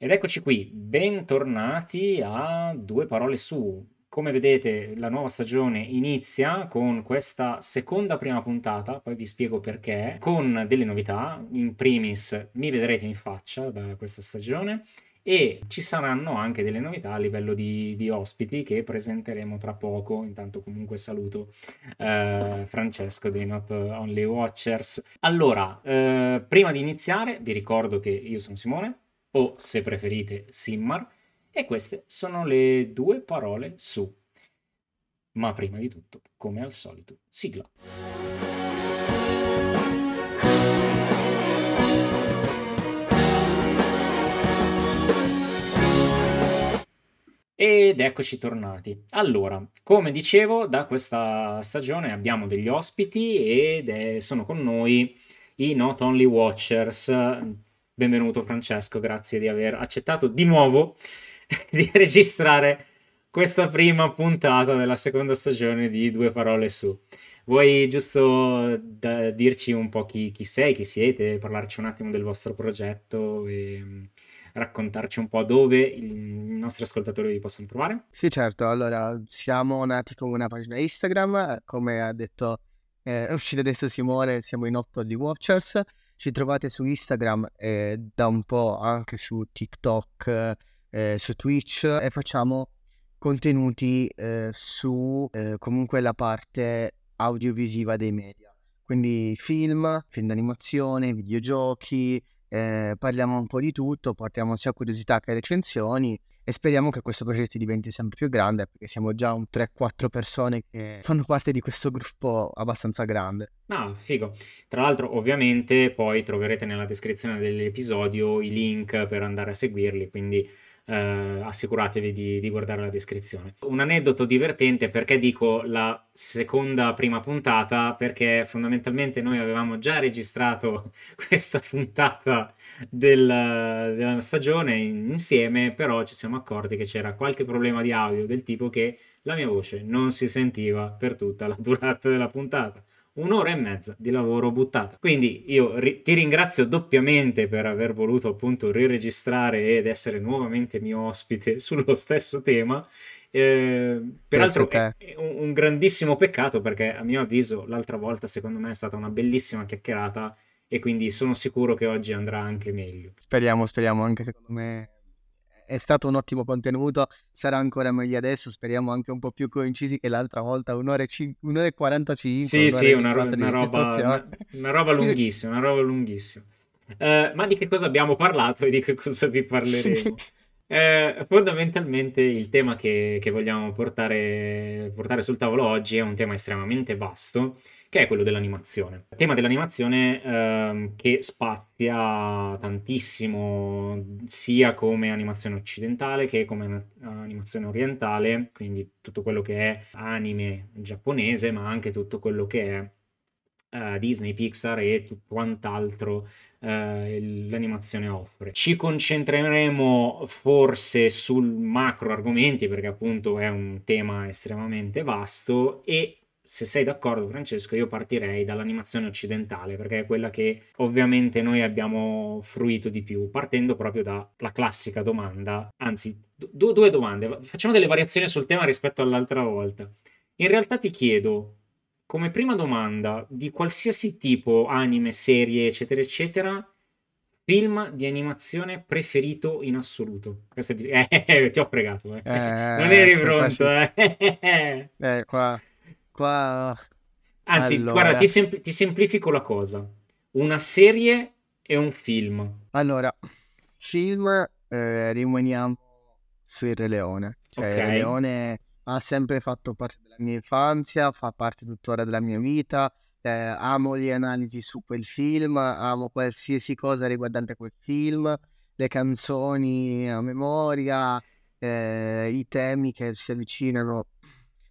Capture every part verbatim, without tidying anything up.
Ed eccoci qui, bentornati a Due Parole Su. Come vedete, la nuova stagione inizia con questa seconda prima puntata, poi vi spiego perché, con delle novità. In primis mi vedrete in faccia da questa stagione e ci saranno anche delle novità a livello di, di ospiti che presenteremo tra poco. Intanto comunque saluto eh, Francesco dei Not Only Watchers. Allora, eh, prima di iniziare vi ricordo che io sono Simone, o se preferite Simmar, e queste sono le due parole su. Ma prima di tutto, come al solito, sigla. Ed eccoci tornati. Allora, come dicevo, da questa stagione abbiamo degli ospiti ed è, sono con noi i Not Only Watchers. Benvenuto Francesco, grazie di aver accettato di nuovo di registrare questa prima puntata della seconda stagione di Due Parole Su. Vuoi giusto d- dirci un po' chi, chi sei, chi siete, parlarci un attimo del vostro progetto e raccontarci un po' dove i nostri ascoltatori vi possono trovare? Sì, certo. Allora, siamo nati con una pagina Instagram, come ha detto eh, uscite adesso Simone, siamo i Not Only Watchers. Ci trovate su Instagram e da un po' anche su TikTok, eh, su Twitch, e facciamo contenuti eh, su eh, comunque la parte audiovisiva dei media. Quindi film, film d'animazione, videogiochi, eh, parliamo un po' di tutto, portiamo sia curiosità che recensioni e speriamo che questo progetto diventi sempre più grande, perché siamo già un tre quattro persone che fanno parte di questo gruppo abbastanza grande. Ah, figo. Tra l'altro, ovviamente, poi troverete nella descrizione dell'episodio i link per andare a seguirli, quindi eh, assicuratevi di, di guardare la descrizione. Un aneddoto divertente, perché dico la seconda prima puntata, perché fondamentalmente noi avevamo già registrato questa puntata del, della stagione insieme, però ci siamo accorti che c'era qualche problema di audio del tipo che la mia voce non si sentiva per tutta la durata della puntata. Un'ora e mezza di lavoro buttata. Quindi io ri- ti ringrazio doppiamente per aver voluto appunto riregistrare ed essere nuovamente mio ospite sullo stesso tema. Eh, peraltro è un, un grandissimo peccato, perché a mio avviso l'altra volta secondo me è stata una bellissima chiacchierata e quindi sono sicuro che oggi andrà anche meglio. Speriamo, speriamo, anche secondo me è stato un ottimo contenuto, sarà ancora meglio adesso, speriamo anche un po' più coincisi che l'altra volta, un'ora e, cin- un'ora e quarantacinque. Sì, sì, una, ro- una, roba, una, una roba lunghissima, una roba lunghissima. Eh, ma di che cosa abbiamo parlato e di che cosa vi parleremo? Eh, fondamentalmente il tema che, che vogliamo portare, portare sul tavolo oggi è un tema estremamente vasto, che è quello dell'animazione. Il tema dell'animazione ehm, che spazia tantissimo, sia come animazione occidentale che come animazione orientale, quindi tutto quello che è anime giapponese, ma anche tutto quello che è eh, Disney, Pixar e tutto quant'altro eh, l'animazione offre. Ci concentreremo forse sul macro argomenti, perché appunto è un tema estremamente vasto, e se sei d'accordo Francesco io partirei dall'animazione occidentale, perché è quella che ovviamente noi abbiamo fruito di più, partendo proprio dalla classica domanda, anzi du- due domande, facciamo delle variazioni sul tema rispetto all'altra volta. In realtà ti chiedo, come prima domanda, di qualsiasi tipo, anime, serie eccetera eccetera, film di animazione preferito in assoluto? Questa è di... eh, ti ho fregato, eh. Eh, non eri pronto, eh. eh qua... Qua... Anzi, allora, guarda, ti, sempl- ti semplifico la cosa. Una serie e un film. Allora, film, eh, rimaniamo su Il Re Leone. Cioè, okay. Il Re Leone ha sempre fatto parte della mia infanzia, fa parte tuttora della mia vita. Eh, amo le analisi su quel film, amo qualsiasi cosa riguardante quel film, le canzoni a memoria, eh, i temi che si avvicinano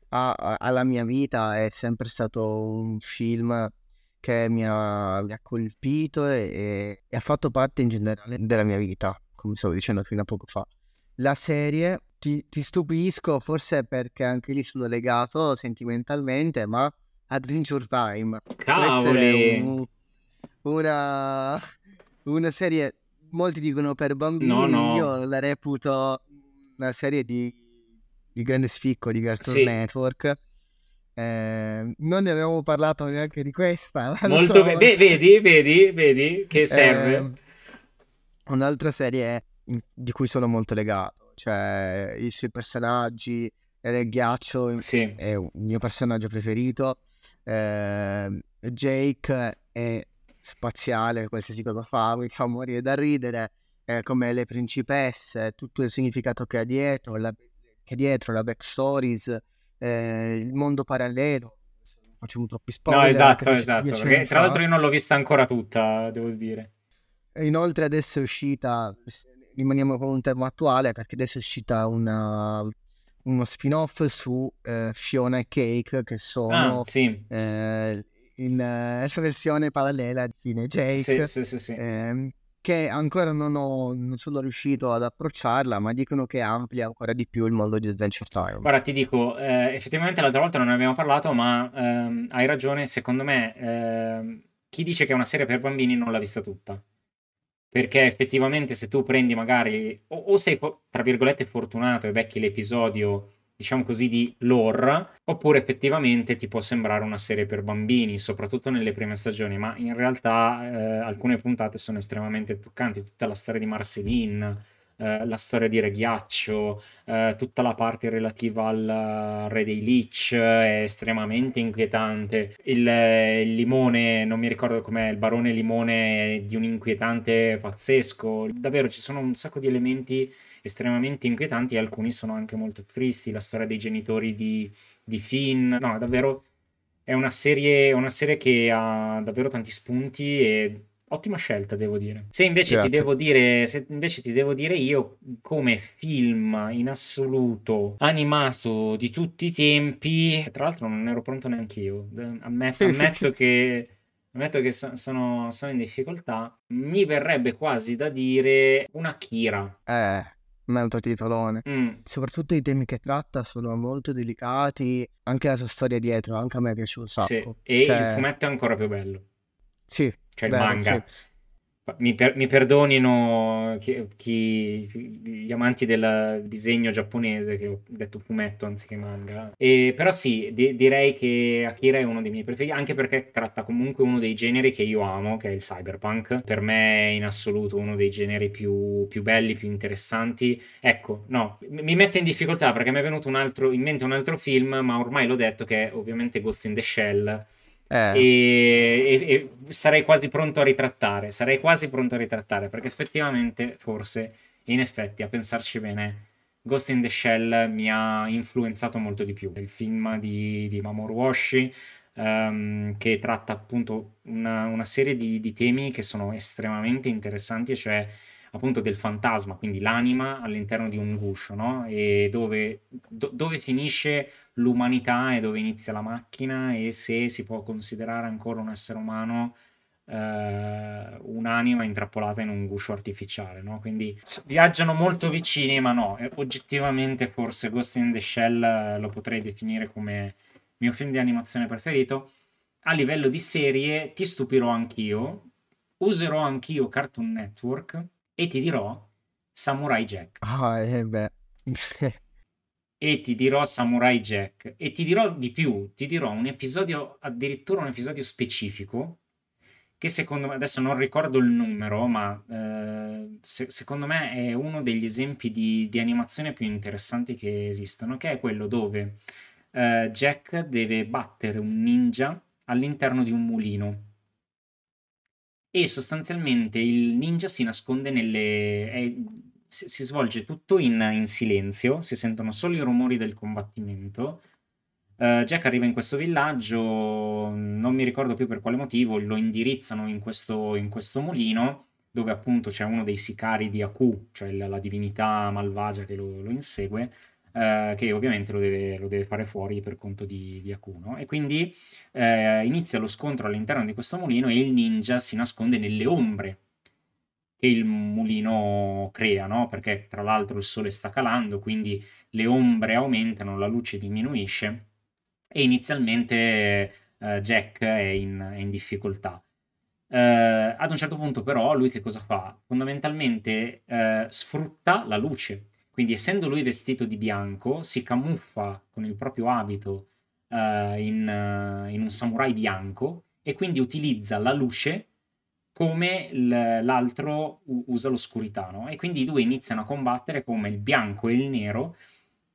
alla mia vita. È sempre stato un film che mi ha, mi ha colpito e, e ha fatto parte in generale della mia vita, come stavo dicendo fino a poco fa. La serie, ti, ti stupisco forse perché anche lì sono legato sentimentalmente, ma Adventure Time. Cavoli! Può essere un, una, una serie molti dicono per bambini, no, no. Io la reputo una serie di, di grande sficco di Cartoon sì. Network. Eh, non ne avevamo parlato neanche di questa. Molto be- be- vedi, vedi, vedi che serve. Eh, un'altra serie di cui sono molto legato, cioè i suoi personaggi, il ghiaccio sì. è il mio personaggio preferito. Eh, Jake è spaziale, qualsiasi cosa fa mi fa morire da ridere, eh, come le principesse, tutto il significato che ha dietro, la, che dietro la backstories, eh, il mondo parallelo. Facciamo troppi spoiler. No, esatto, esatto. Perché, tra l'altro io non l'ho vista ancora tutta, devo dire. Inoltre adesso è uscita, rimaniamo con un tema attuale, perché adesso è uscita una, uno spin-off su eh, Fiona e Cake, che sono... Ah, sì. Eh, in eh, sua versione parallela di Fine Jake sì, sì, sì, sì. Ehm, che ancora non ho non sono riuscito ad approcciarla, ma dicono che amplia ancora di più il mondo di Adventure Time. Guarda, ti dico, eh, effettivamente l'altra volta non ne abbiamo parlato, ma ehm, hai ragione, secondo me ehm, chi dice che è una serie per bambini non l'ha vista tutta, perché effettivamente se tu prendi magari o, o sei tra virgolette fortunato e becchi l'episodio diciamo così di lore, oppure effettivamente ti può sembrare una serie per bambini, soprattutto nelle prime stagioni, ma in realtà eh, alcune puntate sono estremamente toccanti, tutta la storia di Marceline, eh, la storia di Re Ghiaccio, eh, tutta la parte relativa al Re dei Lich è estremamente inquietante, il, il limone, non mi ricordo com'è, il barone limone è di un inquietante pazzesco, davvero ci sono un sacco di elementi estremamente inquietanti e alcuni sono anche molto tristi, la storia dei genitori di, di Finn, no davvero è una serie, una serie che ha davvero tanti spunti e ottima scelta devo dire. Se invece Grazie. ti devo dire, se invece ti devo dire io come film in assoluto animato di tutti i tempi, tra l'altro non ero pronto neanche io, ammetto, ammetto che... Ammetto che sono, sono in difficoltà, mi verrebbe quasi da dire un Akira. Eh, un altro titolone. Mm. Soprattutto i temi che tratta sono molto delicati, anche la sua storia dietro, anche a me è piaciuto un sacco. Sì. E cioè... il fumetto è ancora più bello. Sì. Cioè bello, il manga. Sì. Mi, per, mi perdonino chi, chi, gli amanti del disegno giapponese, che ho detto fumetto anziché manga, e, però sì, di, direi che Akira è uno dei miei preferiti, anche perché tratta comunque uno dei generi che io amo, che è il cyberpunk. Per me è in assoluto uno dei generi più, più belli, più interessanti. Ecco, no, mi mette in difficoltà perché mi è venuto un altro, in mente un altro film, ma ormai l'ho detto, che è ovviamente Ghost in the Shell. Eh. E, e, e sarei quasi pronto a ritrattare sarei quasi pronto a ritrattare perché effettivamente, forse in effetti a pensarci bene, Ghost in the Shell mi ha influenzato molto di più, il film di, di Mamoru Oshii, um, che tratta appunto una, una serie di, di temi che sono estremamente interessanti, cioè appunto del fantasma, quindi l'anima all'interno di un guscio, no? E dove, do, dove finisce l'umanità e dove inizia la macchina, e se si può considerare ancora un essere umano eh, un'anima intrappolata in un guscio artificiale, no? Quindi viaggiano molto vicini, ma no, oggettivamente forse Ghost in the Shell lo potrei definire come mio film di animazione preferito. A livello di serie ti stupirò anch'io, userò anch'io Cartoon Network e ti dirò Samurai Jack. Ah, eh beh. E ti dirò Samurai Jack. E ti dirò di più, ti dirò un episodio, addirittura un episodio specifico, che secondo me, adesso non ricordo il numero, ma eh, se, secondo me è uno degli esempi di, di animazione più interessanti che esistono, che è quello dove eh, Jack deve battere un ninja all'interno di un mulino. E sostanzialmente il ninja si nasconde nelle... È... si svolge tutto in, in silenzio, si sentono solo i rumori del combattimento. Uh, Jack arriva in questo villaggio, non mi ricordo più per quale motivo, lo indirizzano in questo, in questo mulino, dove appunto c'è uno dei sicari di Aku, cioè la, la divinità malvagia che lo, lo insegue, Uh, che ovviamente lo deve, lo deve fare fuori per conto di, di Aku, no? E quindi uh, inizia lo scontro all'interno di questo mulino e il ninja si nasconde nelle ombre che il mulino crea, no? Perché tra l'altro il sole sta calando, quindi le ombre aumentano, la luce diminuisce e inizialmente uh, Jack è in, è in difficoltà. Eh, ad un certo punto però lui che cosa fa? Fondamentalmente eh, sfrutta la luce, quindi essendo lui vestito di bianco si camuffa con il proprio abito eh, in, in un samurai bianco e quindi utilizza la luce come l'altro usa l'oscurità, no? E quindi i due iniziano a combattere come il bianco e il nero,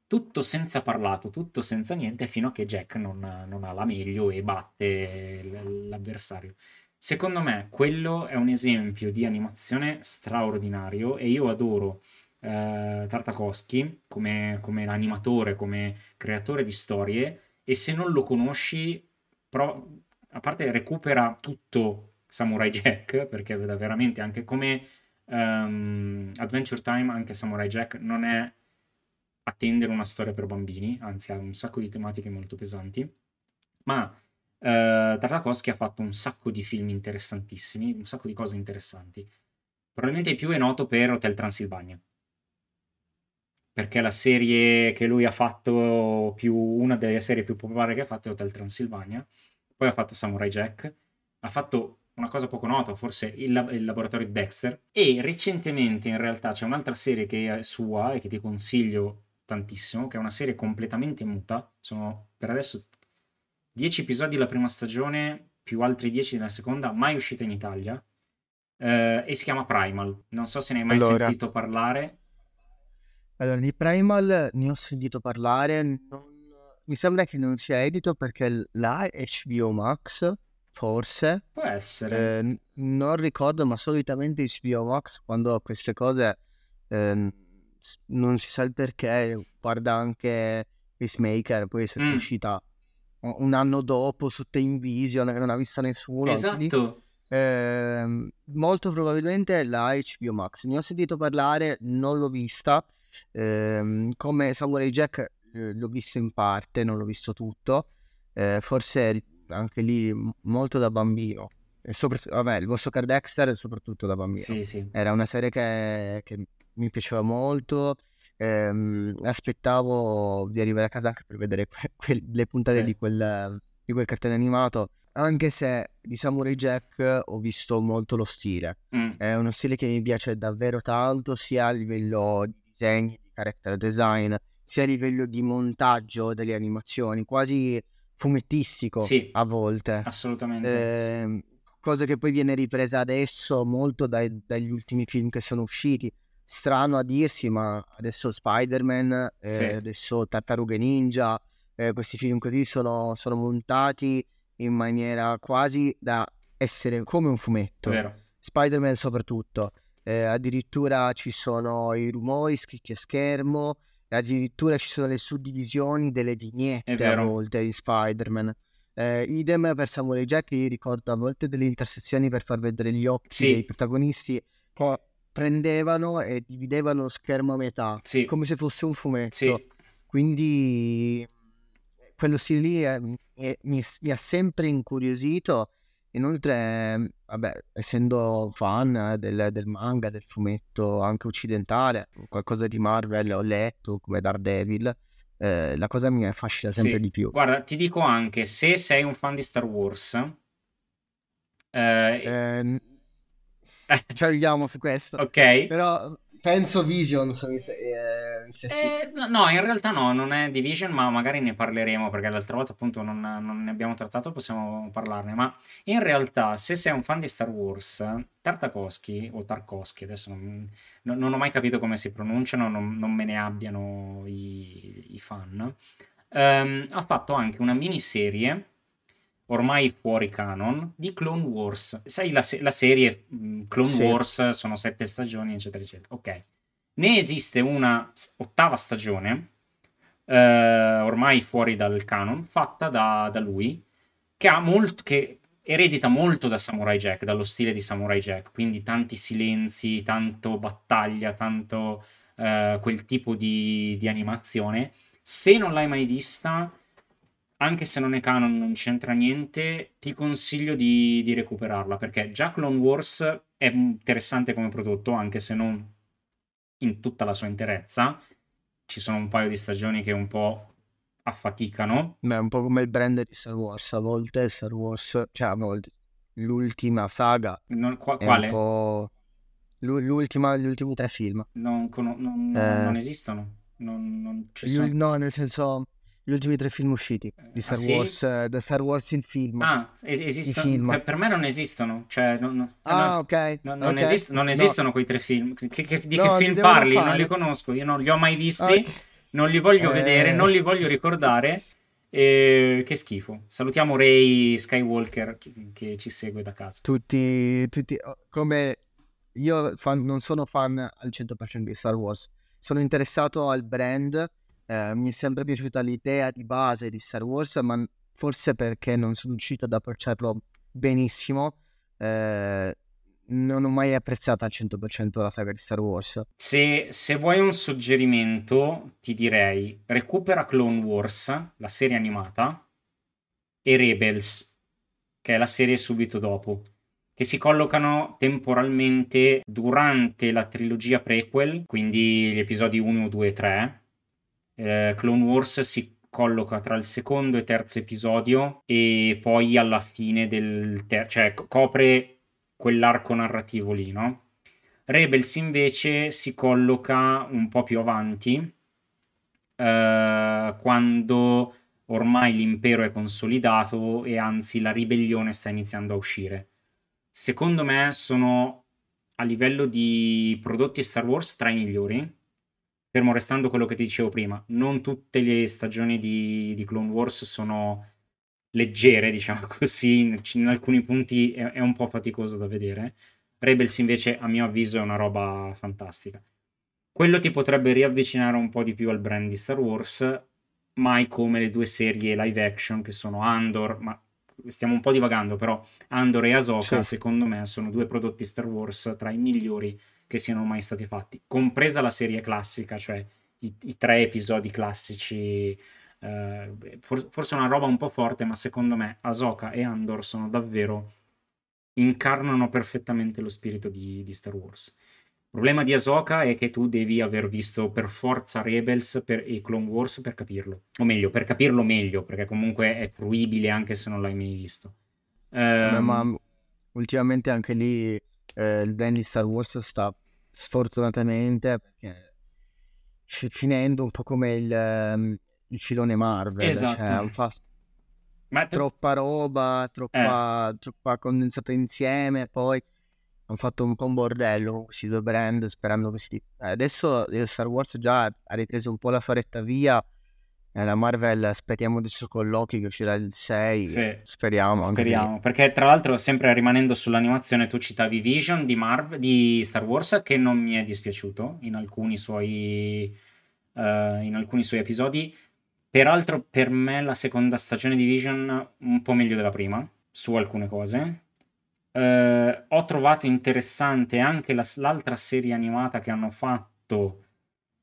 tutto senza parlato, tutto senza niente, fino a che Jack non, non ha la meglio e batte l'avversario. Secondo me quello è un esempio di animazione straordinario e io adoro eh, Tartakovsky come, come animatore, come creatore di storie, e se non lo conosci, pro- a parte recupera tutto Samurai Jack, perché veramente anche come um, Adventure Time, anche Samurai Jack non è attendere una storia per bambini, anzi ha un sacco di tematiche molto pesanti, ma uh, Tartakovsky ha fatto un sacco di film interessantissimi, un sacco di cose interessanti. Probabilmente più è noto per Hotel Transylvania, perché la serie che lui ha fatto, più una delle serie più popolari che ha fatto è Hotel Transylvania, poi ha fatto Samurai Jack, ha fatto una cosa poco nota, forse il, lab- il laboratorio di Dexter, e recentemente in realtà c'è un'altra serie che è sua e che ti consiglio tantissimo, che è una serie completamente muta, sono per adesso dieci episodi della prima stagione più altri dieci della seconda, mai uscita in Italia, eh, e si chiama Primal, non so se ne hai mai allora. sentito parlare. Allora, di Primal ne ho sentito parlare, non... mi sembra che non sia edito perché la H B O Max, forse, può essere, eh, non ricordo, ma solitamente H B O Max quando queste cose eh, non si sa il perché, guarda anche Peacemaker, poi è mm. uscita un anno dopo su Television che non ha vista nessuno, esatto, quindi, eh, molto probabilmente la H B O Max, ne ho sentito parlare, non l'ho vista, eh, come Samurai Jack eh, l'ho visto in parte, non l'ho visto tutto, eh, forse anche lì molto da bambino, e soprattutto, vabbè, il vostro Card Dexter soprattutto da bambino, sì, sì. Era una serie che, che mi piaceva molto, ehm, aspettavo di arrivare a casa anche per vedere que- que- le puntate sì. di, quel, di quel cartone animato, anche se di Samurai Jack ho visto molto lo stile, mm. è uno stile che mi piace davvero tanto, sia a livello di disegni, di character design, sia a livello di montaggio delle animazioni, quasi fumettistico, sì, a volte, assolutamente, eh, cosa che poi viene ripresa adesso molto dai, dagli ultimi film che sono usciti, strano a dirsi, ma adesso Spider-Man, eh, sì. adesso Tartarughe Ninja, eh, questi film così sono, sono montati in maniera quasi da essere come un fumetto. Vero. Spider-Man soprattutto, eh, addirittura ci sono i rumori scritti a schermo, addirittura ci sono le suddivisioni delle vignette a volte di Spider-Man, eh, idem per Samurai Jack, io ricordo a volte delle intersezioni per far vedere gli occhi, sì, dei protagonisti, co- prendevano e dividevano lo schermo a metà, sì, come se fosse un fumetto, sì, quindi quello stile lì è, è, mi, mi ha sempre incuriosito, inoltre vabbè, essendo fan del, del manga, del fumetto anche occidentale, qualcosa di Marvel ho letto come Daredevil, eh, la cosa mi affascina sempre, sì, di più. Guarda, ti dico anche, se sei un fan di Star Wars eh... Eh, ci arriviamo su questo, ok, però penso Visions eh, se sì. eh, no, in realtà no, non è Division, ma magari ne parleremo, perché l'altra volta appunto non, non ne abbiamo trattato, possiamo parlarne, ma in realtà se sei un fan di Star Wars, Tartakovsky o Tarkovsky, adesso non, non, non ho mai capito come si pronunciano, non, non me ne abbiano i, i fan, um, ha fatto anche una miniserie ormai fuori canon di Clone Wars, sai la, se- la serie Clone sì. Wars, sono sette stagioni eccetera eccetera, ok, ne esiste una ottava stagione eh, ormai fuori dal canon, fatta da, da lui, che ha molto, che eredita molto da Samurai Jack, dallo stile di Samurai Jack, quindi tanti silenzi, tanto battaglia, tanto eh, quel tipo di, di animazione. Se non l'hai mai vista, anche se non è canon, non c'entra niente, ti consiglio di, di recuperarla, perché già Clone Wars è interessante come prodotto, anche se non in tutta la sua interezza. Ci sono un paio di stagioni che un po' affaticano. Beh, è un po' come il brand di Star Wars, a volte Star Wars, cioè a volte l'ultima saga. Non, qua, quale? Un po' l'ultima, gli ultimi tre film. Non, non, non, eh, non esistono? Non, non ci sono. No, nel senso, gli ultimi tre film usciti di Star ah, sì? Wars, eh, da Star Wars in film. Ah, es- esistono? Film. Per, per me non esistono. Cioè, non, non, ah, no, ok. Non, non, okay. Esist- non esistono no. quei tre film. Che, che, di no, che film parli? Fare. Non li conosco, io non li ho mai visti, okay. non li voglio eh... vedere, non li voglio ricordare. Eh, che schifo. Salutiamo Ray Skywalker che, che ci segue da casa. Tutti, tutti come io fan, non sono fan al cento per cento di Star Wars. Sono interessato al brand, eh, mi è sempre piaciuta l'idea di base di Star Wars, ma forse perché non sono riuscito ad approcciarlo benissimo, eh, non ho mai apprezzato al cento per cento la saga di Star Wars. Se, se vuoi un suggerimento, ti direi recupera Clone Wars, la serie animata, e Rebels, che è la serie subito dopo, che si collocano temporalmente durante la trilogia prequel, quindi gli episodi uno, due e tre. Eh, Clone Wars si colloca tra il secondo e terzo episodio e poi alla fine del terzo, cioè copre quell'arco narrativo lì, no? Rebels invece si colloca un po' più avanti, eh, quando ormai l'impero è consolidato e anzi la ribellione sta iniziando a uscire. Secondo me sono, a livello di prodotti Star Wars, tra i migliori, fermo restando quello che ti dicevo prima. Non tutte le stagioni di, di Clone Wars sono leggere, diciamo così, in, in alcuni punti è, è un po' faticoso da vedere. Rebels invece, a mio avviso, è una roba fantastica. Quello ti potrebbe riavvicinare un po' di più al brand di Star Wars, mai come le due serie live action che sono Andor, ma... stiamo un po' divagando, però Andor e Ahsoka, sì, secondo me sono due prodotti Star Wars tra i migliori che siano mai stati fatti, compresa la serie classica, cioè i, i tre episodi classici, eh, for- forse una roba un po' forte, ma secondo me Ahsoka e Andor sono davvero, incarnano perfettamente lo spirito di, di Star Wars. Il problema di Ahsoka è che tu devi aver visto per forza Rebels per, e Clone Wars per capirlo. O meglio, per capirlo meglio, perché comunque è fruibile anche se non l'hai mai visto. Um... Ma ultimamente anche lì eh, il brand di Star Wars sta sfortunatamente perché, finendo un po' come il, il filone Marvel. Esatto. Cioè, fa Ma te... troppa roba, troppa, eh. troppa condensata insieme, poi... hanno fatto un po' un bordello con questi due brand, sperando che si... Adesso Star Wars già ha ripreso un po' la faretta via, la Marvel aspettiamo adesso con Loki che uscirà il sei, sì, speriamo. Speriamo, perché tra l'altro, sempre rimanendo sull'animazione, tu citavi Vision di, Marvel, di Star Wars, che non mi è dispiaciuto in alcuni suoi, uh, in alcuni suoi episodi. Peraltro per me la seconda stagione di Vision un po' meglio della prima, su alcune cose. Uh, ho trovato interessante anche la, l'altra serie animata che hanno fatto,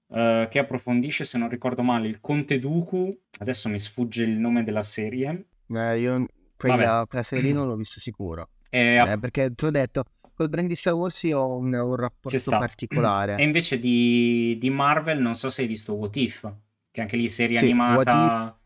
uh, che approfondisce, se non ricordo male, il Conte Dooku. Adesso mi sfugge il nome della serie. Beh, io quella, quella serie lì non l'ho visto sicuro, eh, a... eh, perché te l'ho detto, col brand di Star Wars io ho un, un rapporto particolare. E invece di, di Marvel non so se hai visto What If, che anche lì serie sì, animata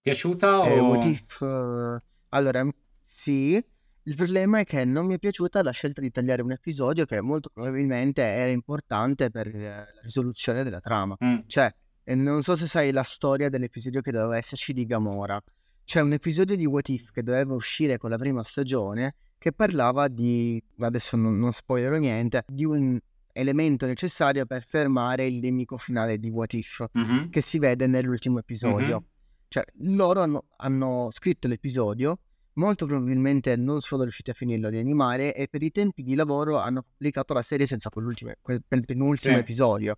piaciuta eh, o... What If, uh... allora sì. Il problema è che non mi è piaciuta la scelta di tagliare un episodio che molto probabilmente era importante per la risoluzione della trama. Mm. Cioè, non so se sai la storia dell'episodio che doveva esserci di Gamora. C'è un episodio di What If che doveva uscire con la prima stagione che parlava di, adesso non, non spoilerò niente, di un elemento necessario per fermare il nemico finale di What If, mm-hmm, che si vede nell'ultimo episodio. Mm-hmm. Cioè, loro hanno, hanno scritto l'episodio, molto probabilmente non sono riusciti a finirlo di animare e per i tempi di lavoro hanno pubblicato la serie senza quell'ultimo, quel penultimo sì. episodio.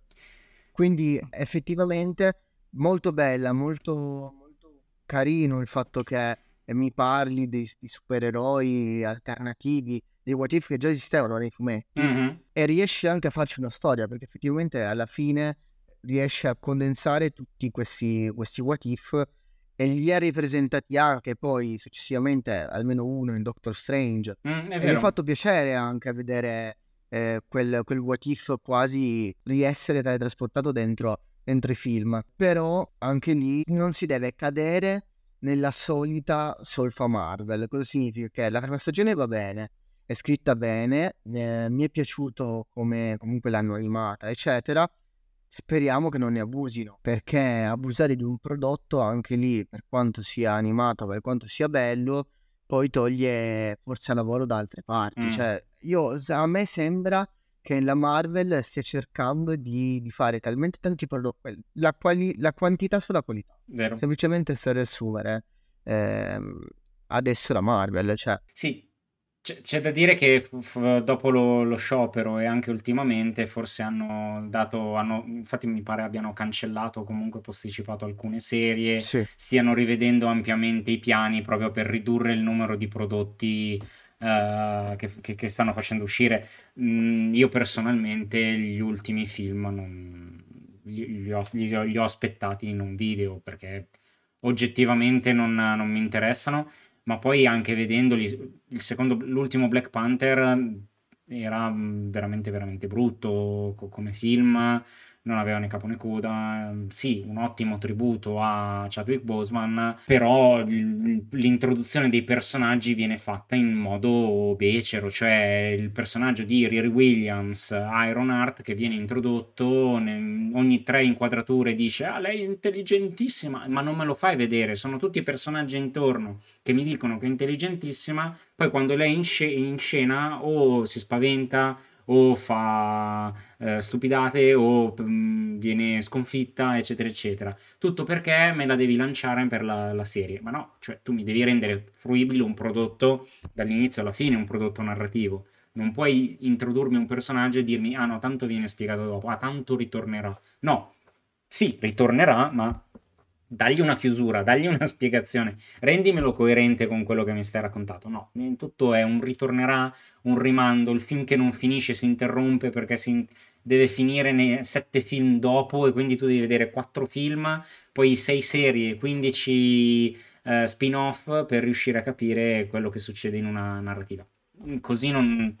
Quindi effettivamente molto bella, molto, molto carino il fatto che mi parli di, di supereroi alternativi, di What If che già esistevano nei fumetti, mm-hmm, e riesce anche a farci una storia, perché effettivamente alla fine riesce a condensare tutti questi, questi What If e li ha ripresentati anche poi successivamente almeno uno in Doctor Strange. Mm, e mi ha fatto piacere anche vedere eh, quel, quel What If quasi riessere teletrasportato dentro, dentro i film. Però anche lì non si deve cadere nella solita solfa Marvel. Cosa significa? Che la prima stagione va bene, è scritta bene, eh, mi è piaciuto come comunque l'hanno animata, eccetera. Speriamo che non ne abusino, perché abusare di un prodotto anche lì, per quanto sia animato, per quanto sia bello, poi toglie forza lavoro da altre parti. Mm. Cioè, io, a me sembra che la Marvel stia cercando di, di fare talmente tanti prodotti, la, quali, la quantità sulla qualità. Vero. Semplicemente per riassumere, eh, adesso la Marvel, cioè... Sì, c'è, c'è da dire che f- f- dopo lo, lo sciopero e anche ultimamente forse hanno dato, hanno, infatti mi pare abbiano cancellato o comunque posticipato alcune serie, sì. Stiano rivedendo ampiamente i piani proprio per ridurre il numero di prodotti Uh, che, che, che stanno facendo uscire. Mm, io personalmente gli ultimi film non, li, li, ho, li, ho, li ho aspettati in un video perché oggettivamente non, non mi interessano, ma poi anche vedendoli il secondo, l'ultimo Black Panther era veramente veramente brutto come film, non aveva né capo né coda. Sì, un ottimo tributo a Chadwick Boseman, però l'introduzione dei personaggi viene fatta in modo becero, cioè il personaggio di Riri Williams, Ironheart, che viene introdotto, ogni tre inquadrature dice ah, lei è intelligentissima, ma non me lo fai vedere, sono tutti i personaggi intorno che mi dicono che è intelligentissima, poi quando lei è in scena o si spaventa o fa eh, stupidate o mh, viene sconfitta, eccetera eccetera, tutto perché me la devi lanciare per la, la serie. Ma no, cioè tu mi devi rendere fruibile un prodotto dall'inizio alla fine, un prodotto narrativo. Non puoi introdurmi un personaggio e dirmi ah no, tanto viene spiegato dopo, ah tanto ritornerà. No, sì, ritornerà, ma dagli una chiusura, dagli una spiegazione, rendimelo coerente con quello che mi stai raccontato. No, tutto è un ritornerà, un rimando, il film che non finisce si interrompe perché si deve finire nei sette film dopo e quindi tu devi vedere quattro film, poi sei serie, quindici eh, spin-off per riuscire a capire quello che succede in una narrativa. Così non,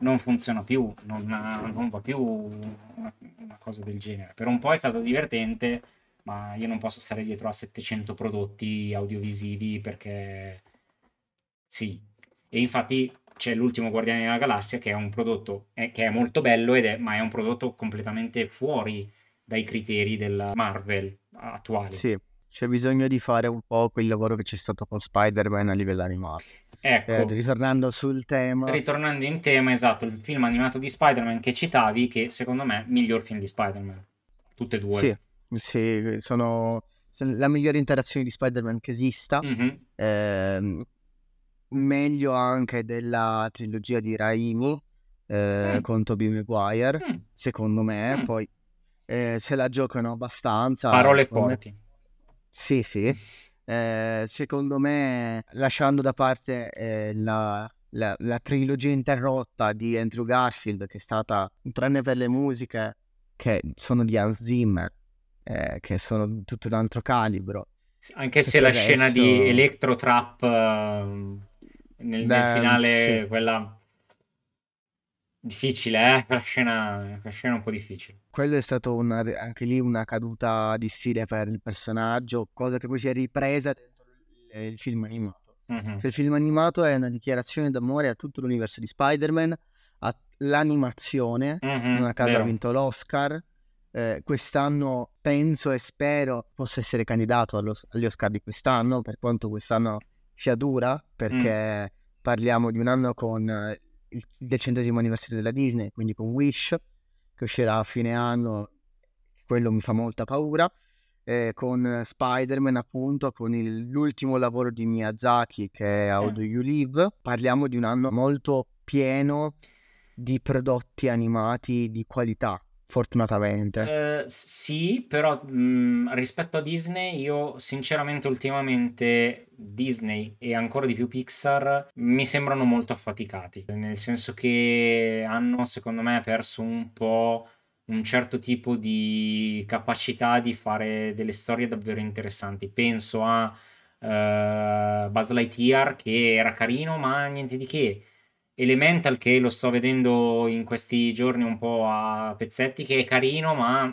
non funziona più, non, non va più una, una cosa del genere. Per un po' è stato divertente, ma io non posso stare dietro a settecento prodotti audiovisivi perché sì. E infatti c'è l'ultimo Guardiani della Galassia, che è un prodotto eh, che è molto bello ed è, ma è un prodotto completamente fuori dai criteri della Marvel attuale. Sì, c'è bisogno di fare un po' quel lavoro che c'è stato con Spider-Man a livello animato. Ecco, eh, ritornando sul tema. Ritornando in tema, esatto, il film animato di Spider-Man che citavi, che secondo me è il miglior film di Spider-Man. Tutte e due. Sì. Sì, sono, sono la migliore interazione di Spider-Man che esista, mm-hmm. eh, meglio anche della trilogia di Raimi eh, mm. con Tobey Maguire, mm. secondo me, mm. poi eh, se la giocano abbastanza. Parole forti. Me... Sì, sì, eh, secondo me lasciando da parte eh, la... La, la trilogia interrotta di Andrew Garfield, che è stata, tranne per le musiche, che sono di Hans Zimmer, Eh, che sono tutto un altro calibro, anche tutto se la resto... scena di Electro Trap uh, nel, Beh, nel finale, sì. Quella difficile, eh? Quella scena, quella scena un po' difficile. Quello è stato una, anche lì una caduta di stile per il personaggio, cosa che poi si è ripresa dentro il, il film animato. Mm-hmm. Il film animato è una dichiarazione d'amore a tutto l'universo di Spider-Man, all'animazione, mm-hmm, una casa vero. Ha vinto l'Oscar. Eh, quest'anno penso e spero possa essere candidato allo, agli Oscar di quest'anno, per quanto quest'anno sia dura, perché mm. parliamo di un anno con eh, il decentesimo anniversario della Disney, quindi con Wish, che uscirà a fine anno, quello mi fa molta paura, eh, con Spider-Man appunto, con il, l'ultimo lavoro di Miyazaki che è How Do You Live. Parliamo di un anno molto pieno di prodotti animati di qualità, fortunatamente. Uh, sì, però mh, rispetto a Disney, io sinceramente ultimamente Disney e ancora di più Pixar mi sembrano molto affaticati, nel senso che hanno, secondo me, perso un po' un certo tipo di capacità di fare delle storie davvero interessanti. Penso a uh, Buzz Lightyear, che era carino ma niente di che, Elemental, che lo sto vedendo in questi giorni un po' a pezzetti, che è carino ma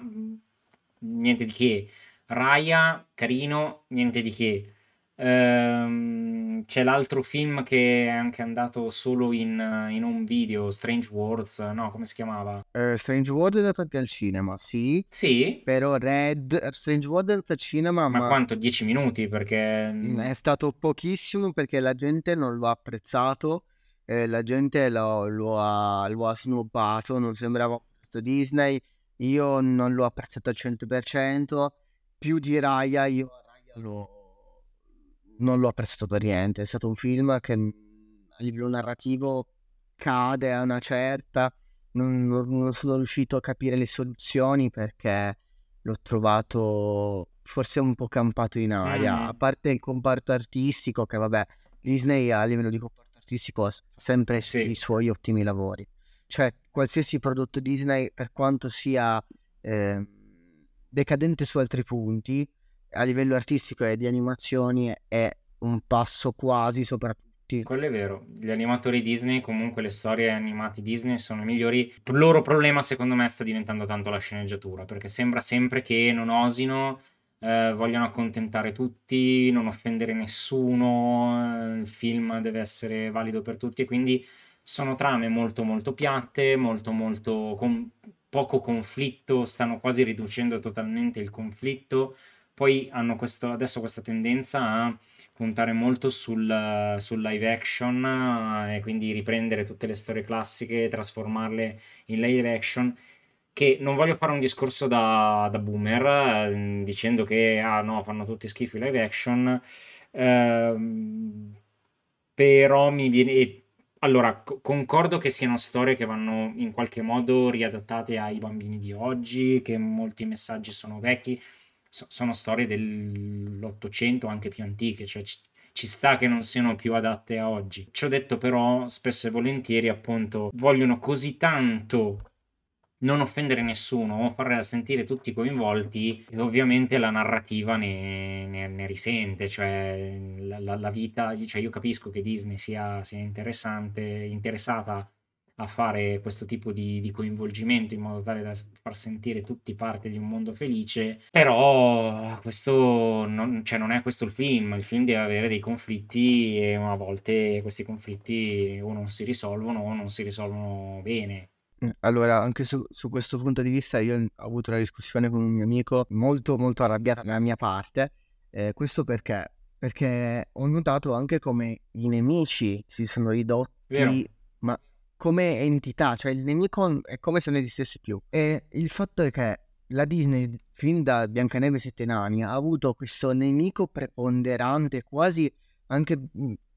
niente di che, Raya carino, niente di che, Ehm, c'è l'altro film che è anche andato solo in, in un video, Strange Worlds, no, come si chiamava? Uh, Strange World è andato anche al cinema, sì. Sì? Però Red... Strange World è andato al cinema, ma... Ma quanto? dieci minuti? Perché... È stato pochissimo perché la gente non lo ha apprezzato, eh, la gente lo, lo, ha, lo ha snobbato, non sembrava Disney, io non l'ho apprezzato al cento per cento, più di Raya, io Raya lo... non l'ho apprezzato per niente. È stato un film che a livello narrativo cade a una certa, non, non sono riuscito a capire le soluzioni perché l'ho trovato forse un po' campato in aria, mm. a parte il comparto artistico che vabbè, Disney a livello di comparto artistico ha sempre sì. i suoi ottimi lavori, cioè qualsiasi prodotto Disney per quanto sia eh, decadente su altri punti a livello artistico e di animazioni è un passo quasi sopra tutti. Quello è vero, gli animatori Disney, comunque le storie animate Disney sono i migliori. Il loro problema secondo me sta diventando tanto la sceneggiatura, perché sembra sempre che non osino, eh, vogliono accontentare tutti, non offendere nessuno, eh, il film deve essere valido per tutti e quindi sono trame molto molto piatte, molto molto con poco conflitto, stanno quasi riducendo totalmente il conflitto. Poi hanno questo, adesso questa tendenza a puntare molto sul, sul live action e quindi riprendere tutte le storie classiche, trasformarle in live action, che non voglio fare un discorso da, da boomer dicendo che ah no, fanno tutti schifo i live action, ehm, però mi viene... Allora, concordo che siano storie che vanno in qualche modo riadattate ai bambini di oggi, che molti messaggi sono vecchi, sono storie dell'Ottocento, anche più antiche, cioè ci, ci sta che non siano più adatte a oggi. Ci ho detto però, spesso e volentieri, appunto, vogliono così tanto non offendere nessuno, far sentire tutti coinvolti, e ovviamente la narrativa ne, ne, ne risente, cioè la, la, la vita, cioè io capisco che Disney sia, sia interessante, interessata a fare questo tipo di, di coinvolgimento in modo tale da far sentire tutti parte di un mondo felice, però questo non, cioè non è questo il film. Il film deve avere dei conflitti e a volte questi conflitti o non si risolvono o non si risolvono bene. Allora, anche su, su questo punto di vista io ho avuto una discussione con un mio amico molto molto arrabbiata dalla mia parte, eh, questo perché? Perché ho notato anche come i nemici si sono ridotti. Vero. Ma come entità, cioè il nemico è come se non esistesse più. E il fatto è che la Disney fin da Biancaneve e Sette Nani ha avuto questo nemico preponderante, quasi anche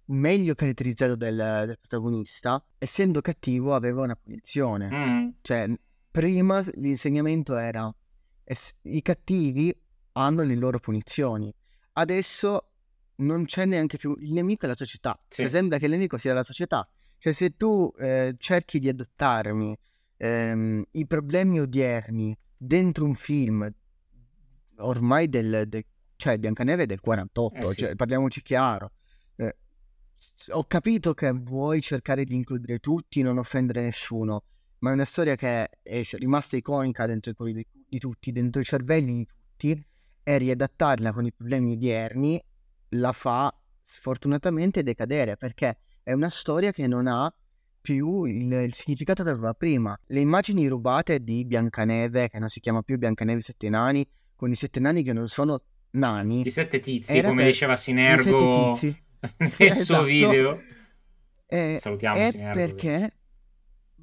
meglio caratterizzato del, del protagonista. Essendo cattivo aveva una punizione, mm. cioè prima l'insegnamento era es- i cattivi hanno le loro punizioni, adesso non c'è neanche più il nemico, è la società. Sì. Cioè, sembra che il nemico sia la società. Cioè se tu eh, cerchi di adattarmi ehm, i problemi odierni dentro un film ormai del... De, cioè Biancaneve è del quarantotto, eh sì. Cioè, parliamoci chiaro. Eh, ho capito che vuoi cercare di includere tutti, non offendere nessuno, ma è una storia che è rimasta iconica dentro i cuori di, di tutti, dentro i cervelli di tutti, e riadattarla con i problemi odierni la fa sfortunatamente decadere, perché... è una storia che non ha più il, il significato che aveva prima. Le immagini rubate di Biancaneve, che non si chiama più Biancaneve e Sette Nani, con i sette nani che non sono nani. I sette tizi, come per... diceva Sinergo nel esatto. suo video. Eh, Salutiamo è Sinergo. Perché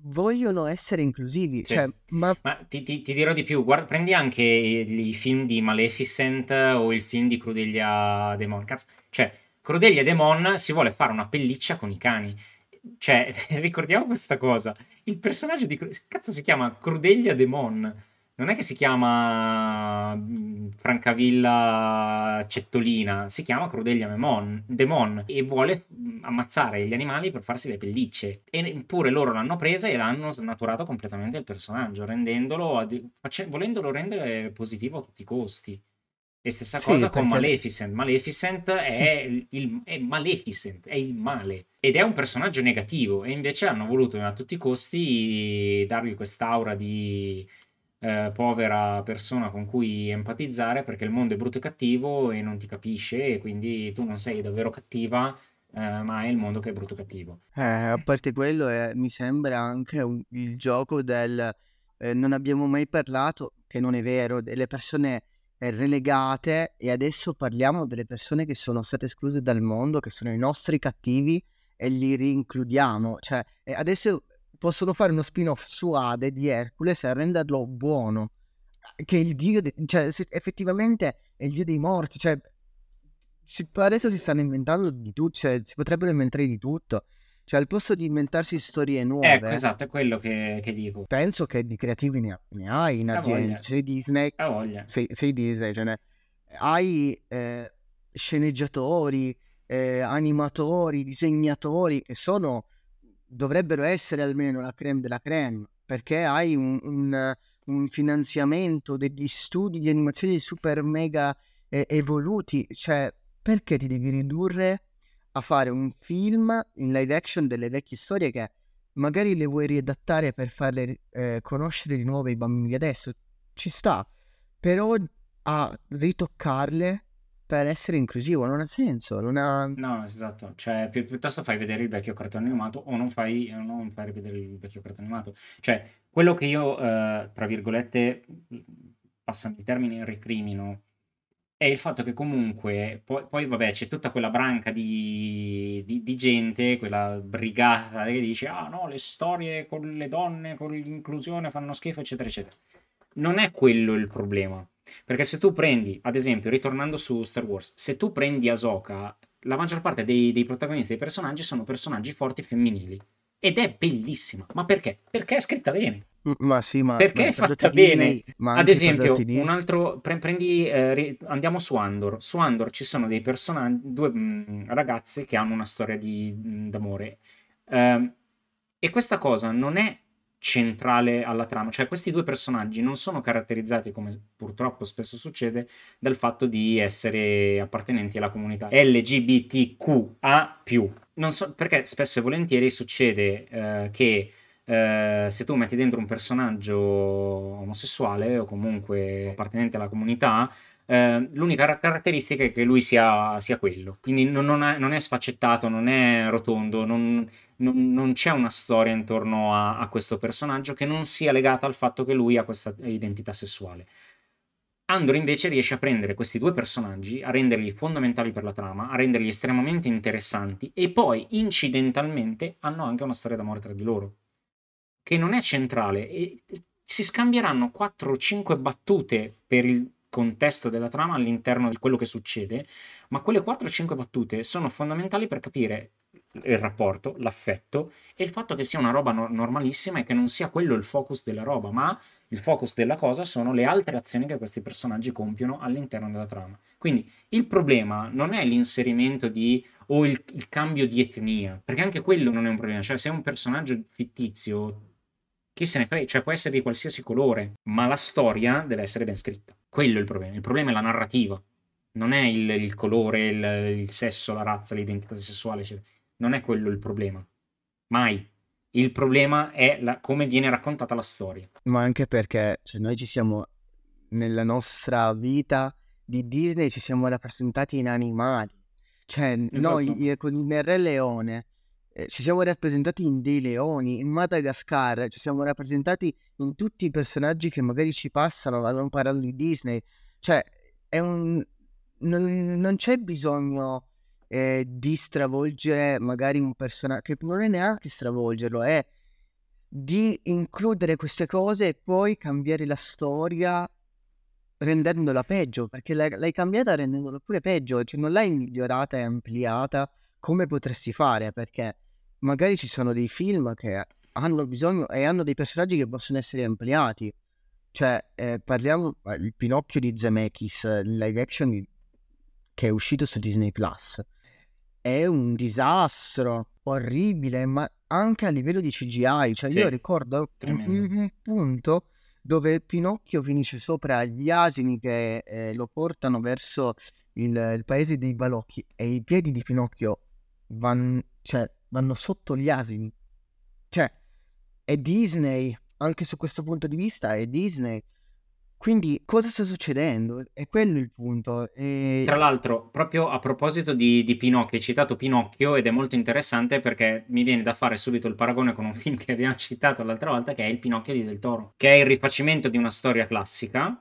vogliono essere inclusivi. Sì. Cioè, ma... ma ti, ti, ti dirò di più, guarda, prendi anche i, i film di Maleficent o il film di Crudelia de Mon. Cazzo, cioè... Crudelia de Mon si vuole fare una pelliccia con i cani. Cioè, ricordiamo questa cosa. Il personaggio di... Cazzo, si chiama Crudelia de Mon. Non è che si chiama Francavilla Cettolina. Si chiama Crudelia de Mon. E vuole ammazzare gli animali per farsi le pellicce. Eppure loro l'hanno presa e l'hanno snaturato completamente il personaggio, rendendolo... Ad... volendolo rendere positivo a tutti i costi. E stessa cosa sì, perché... con Maleficent. Maleficent è, sì. il, è Maleficent, è il male. Ed è un personaggio negativo. E invece hanno voluto a tutti i costi dargli quest'aura di, eh, povera persona con cui empatizzare, perché il mondo è brutto e cattivo e non ti capisce, e quindi tu non sei davvero cattiva, eh, ma è il mondo che è brutto e cattivo. Eh, a parte quello, eh, mi sembra anche un, il gioco del eh, non abbiamo mai parlato, che non è vero, delle persone relegate, e adesso parliamo delle persone che sono state escluse dal mondo, che sono i nostri cattivi, e li rincludiamo. Cioè, adesso possono fare uno spin-off su Ade di Hercules e renderlo buono, che è il dio de- cioè effettivamente è il dio dei morti. Cioè, si- adesso si stanno inventando di tutto, cioè, si potrebbero inventare di tutto. Cioè, al posto di inventarsi storie nuove... Ecco, esatto, è quello che, che dico. Penso che di creativi ne, ne hai in azienda. Sei Disney, sei, sei Disney, ce n'è. Hai eh, sceneggiatori, eh, animatori, disegnatori, che sono... dovrebbero essere almeno la creme della creme, perché hai un, un, un finanziamento degli studi di animazione super mega eh, evoluti. Cioè, perché ti devi ridurre a fare un film in live action delle vecchie storie che magari le vuoi riadattare per farle eh, conoscere di nuovo ai bambini di adesso? Ci sta, però a ritoccarle per essere inclusivo non ha senso, non ha... No, esatto, cioè pi- piuttosto fai vedere il vecchio cartone animato, o non fai o non fai vedere il vecchio cartone animato. Cioè, quello che io, eh, tra virgolette, passami il termine, recrimino, è il fatto che comunque, poi, poi vabbè, c'è tutta quella branca di, di, di gente, quella brigata che dice, ah no, le storie con le donne, con l'inclusione fanno schifo, eccetera, eccetera. Non è quello il problema, perché se tu prendi, ad esempio, ritornando su Star Wars, se tu prendi Ahsoka, la maggior parte dei, dei protagonisti, dei personaggi, sono personaggi forti femminili. Ed è bellissima, ma perché? Perché è scritta bene. Ma sì, ma perché ma è fatta bene. Ad esempio, un altro pre- prendi eh, re- andiamo su Andor. Su Andor ci sono dei personaggi, due mh, ragazze che hanno una storia di, mh, d'amore. Eh, e questa cosa non è centrale alla trama, cioè questi due personaggi non sono caratterizzati, come purtroppo spesso succede, dal fatto di essere appartenenti alla comunità L G B T Q A più. Non so perché spesso e volentieri succede eh, che Uh, se tu metti dentro un personaggio omosessuale o comunque appartenente alla comunità, uh, l'unica caratteristica è che lui sia, sia quello, quindi non, non, è, non è sfaccettato, non è rotondo, non, non, non c'è una storia intorno a, a questo personaggio che non sia legata al fatto che lui ha questa identità sessuale. Andor invece riesce a prendere questi due personaggi, a renderli fondamentali per la trama, a renderli estremamente interessanti, e poi incidentalmente hanno anche una storia d'amore tra di loro che non è centrale, e si scambieranno quattro o cinque battute per il contesto della trama all'interno di quello che succede, ma quelle quattro o cinque battute sono fondamentali per capire il rapporto, l'affetto e il fatto che sia una roba no- normalissima e che non sia quello il focus della roba, ma il focus della cosa sono le altre azioni che questi personaggi compiono all'interno della trama. Quindi il problema non è l'inserimento di o il, il cambio di etnia, perché anche quello non è un problema, cioè se è un personaggio fittizio, chi se ne frega, cioè può essere di qualsiasi colore, ma la storia deve essere ben scritta. Quello è il problema. Il problema è la narrativa, non è il, il colore, il, il sesso, la razza, l'identità sessuale, cioè, non è quello il problema. Mai. Il problema è la, come viene raccontata la storia. Ma anche perché, cioè, noi ci siamo, nella nostra vita di Disney, ci siamo rappresentati in animali. Cioè, esatto. Noi con il Re Leone, ci siamo rappresentati in dei leoni, in Madagascar, ci siamo rappresentati in tutti i personaggi che magari ci passano, ma non parlando di Disney. Cioè, è un... non, non c'è bisogno eh, di stravolgere magari un personaggio, che non è neanche stravolgerlo, è di includere queste cose e poi cambiare la storia rendendola peggio, perché l'hai, l'hai cambiata rendendola pure peggio, cioè non l'hai migliorata e ampliata come potresti fare, perché magari ci sono dei film che hanno bisogno e hanno dei personaggi che possono essere ampliati. Cioè, eh, parliamo il Pinocchio di Zemeckis, il live action di, che è uscito su Disney Plus, è un disastro orribile, ma anche a livello di C G I. Cioè, sì, io ricordo un, un punto dove Pinocchio finisce sopra gli asini che eh, lo portano verso il, il paese dei balocchi, e i piedi di Pinocchio Van, cioè, vanno sotto gli asini. Cioè, è Disney, anche su questo punto di vista è Disney. Quindi cosa sta succedendo? È quello il punto. E... Tra l'altro, proprio a proposito di, di Pinocchio, hai citato Pinocchio ed è molto interessante perché mi viene da fare subito il paragone con un film che abbiamo citato l'altra volta, che è Il Pinocchio di Del Toro, che è il rifacimento di una storia classica,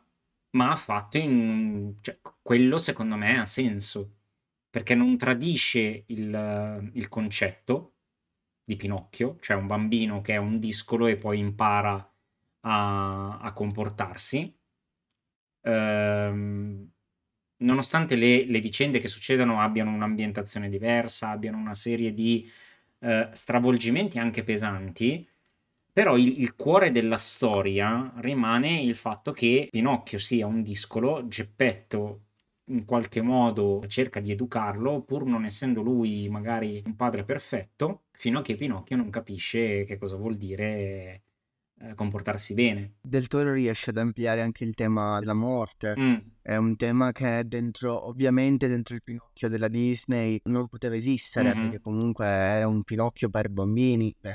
ma fatto in... Cioè, quello secondo me ha senso, perché non tradisce il, il concetto di Pinocchio, cioè un bambino che è un discolo e poi impara a, a comportarsi. Uh, nonostante le, le vicende che succedono abbiano un'ambientazione diversa, abbiano una serie di uh, stravolgimenti anche pesanti, però il, il cuore della storia rimane il fatto che Pinocchio sia un discolo, Geppetto in qualche modo cerca di educarlo, pur non essendo lui magari un padre perfetto, fino a che Pinocchio non capisce che cosa vuol dire comportarsi bene. Del Toro riesce ad ampliare anche il tema della morte. Mm. È un tema che è dentro, ovviamente dentro il Pinocchio della Disney non poteva esistere, mm-hmm. perché comunque era un Pinocchio per bambini. Beh,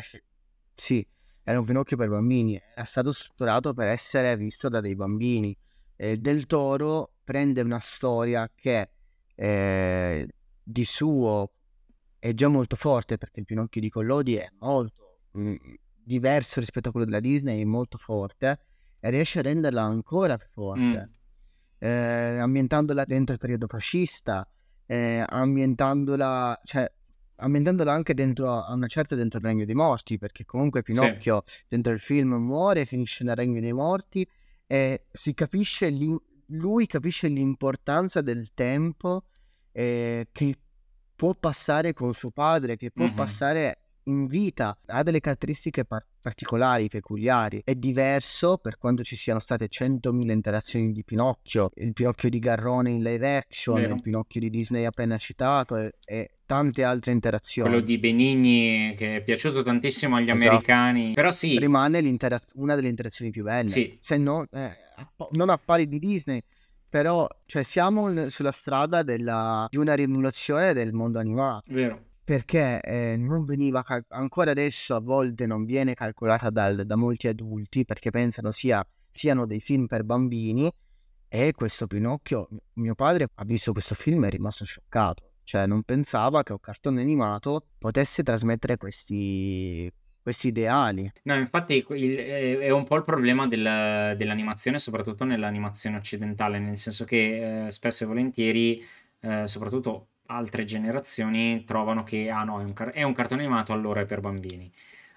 sì, era un Pinocchio per bambini, era stato strutturato per essere visto da dei bambini. E Del Toro prende una storia che eh, di suo è già molto forte, perché il Pinocchio di Collodi è molto... Mm, diverso rispetto a quello della Disney, molto forte, e riesce a renderla ancora più forte, mm. eh, ambientandola dentro il periodo fascista, eh, ambientandola cioè ambientandola anche dentro a una certa dentro il Regno dei Morti, perché comunque Pinocchio sì. dentro il film muore, finisce nel Regno dei Morti, e si capisce lui capisce l'importanza del tempo eh, che può passare con suo padre, che può mm-hmm. passare in vita. Ha delle caratteristiche par- particolari, peculiari. È diverso, per quanto ci siano state centomila interazioni di Pinocchio, il Pinocchio di Garrone in live action, Vero. il Pinocchio di Disney appena citato e, e tante altre interazioni. Quello di Benigni che è piaciuto tantissimo agli esatto. americani, però sì, rimane l'intera- una delle interazioni più belle, sì. se no eh, non a pari di Disney, però cioè siamo sulla strada della, di una riemulazione del mondo animato, vero, perché eh, non veniva cal- ancora adesso a volte non viene calcolata dal, da molti adulti, perché pensano sia, siano dei film per bambini. E questo Pinocchio, mio padre ha visto questo film e è rimasto scioccato, cioè non pensava che un cartone animato potesse trasmettere questi, questi ideali. No, infatti il, è un po' il problema del, dell'animazione, soprattutto nell'animazione occidentale, nel senso che eh, spesso e volentieri eh, soprattutto altre generazioni trovano che ah no, è un, car- è un cartone animato, allora è per bambini.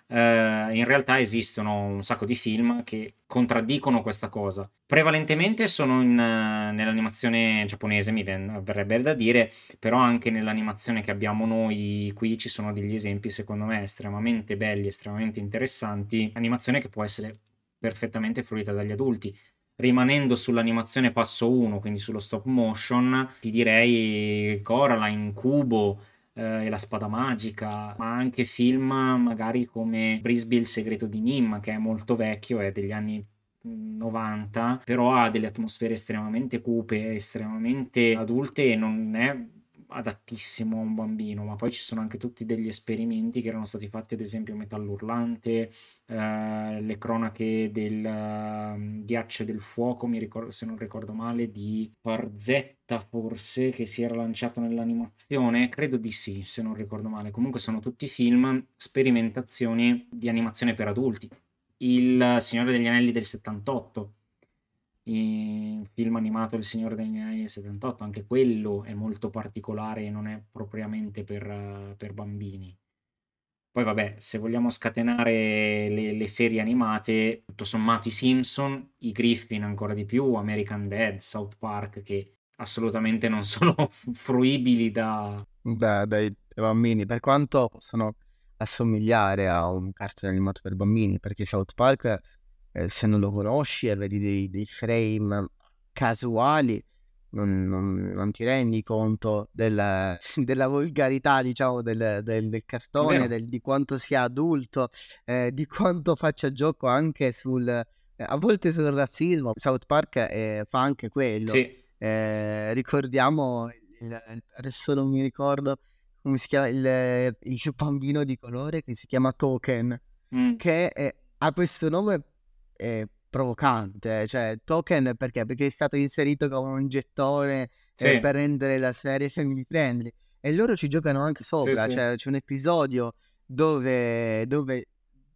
Uh, in realtà esistono un sacco di film che contraddicono questa cosa. Prevalentemente sono in, uh, nell'animazione giapponese, mi ven- verrebbe da dire, però anche nell'animazione che abbiamo noi qui ci sono degli esempi secondo me estremamente belli, estremamente interessanti. Animazione che può essere perfettamente fruita dagli adulti. Rimanendo sull'animazione passo uno, quindi sullo stop motion, ti direi Coraline, Cubo eh, e la Spada Magica, ma anche film magari come Brisby il segreto di Nim, che è molto vecchio, è degli anni novanta, però ha delle atmosfere estremamente cupe, estremamente adulte e non è adattissimo a un bambino. Ma poi ci sono anche tutti degli esperimenti che erano stati fatti, ad esempio Metallurlante, eh, le cronache del uh, ghiaccio e del fuoco, mi ricordo, se non ricordo male, di Parzetta forse, che si era lanciato nell'animazione, credo di sì, se non ricordo male. Comunque sono tutti film, sperimentazioni di animazione per adulti. Il Signore degli Anelli del settantotto, il film animato Il Signore degli Anelli del settantotto, anche quello è molto particolare e non è propriamente per, per bambini. Poi vabbè, se vogliamo scatenare le, le serie animate, tutto sommato i Simpson, i Griffin ancora di più, American Dad, South Park, che assolutamente non sono fruibili da... da dai bambini, per quanto possono assomigliare a un cartone animato per bambini, perché South Park è... Eh, se non lo conosci e vedi dei, dei frame casuali non, non, non ti rendi conto della, della volgarità, diciamo, del, del, del cartone, del, di quanto sia adulto, eh, di quanto faccia gioco anche sul eh, a volte sul razzismo. South Park eh, fa anche quello, sì. eh, ricordiamo il, adesso non mi ricordo come si chiama il, il bambino di colore che si chiama Token, mm. che eh, ha questo nome Eh, provocante, cioè Token perché? Perché è stato inserito come un gettone sì. eh, per rendere la serie family friendly, e loro ci giocano anche sopra, sì, cioè sì. C'è un episodio dove, dove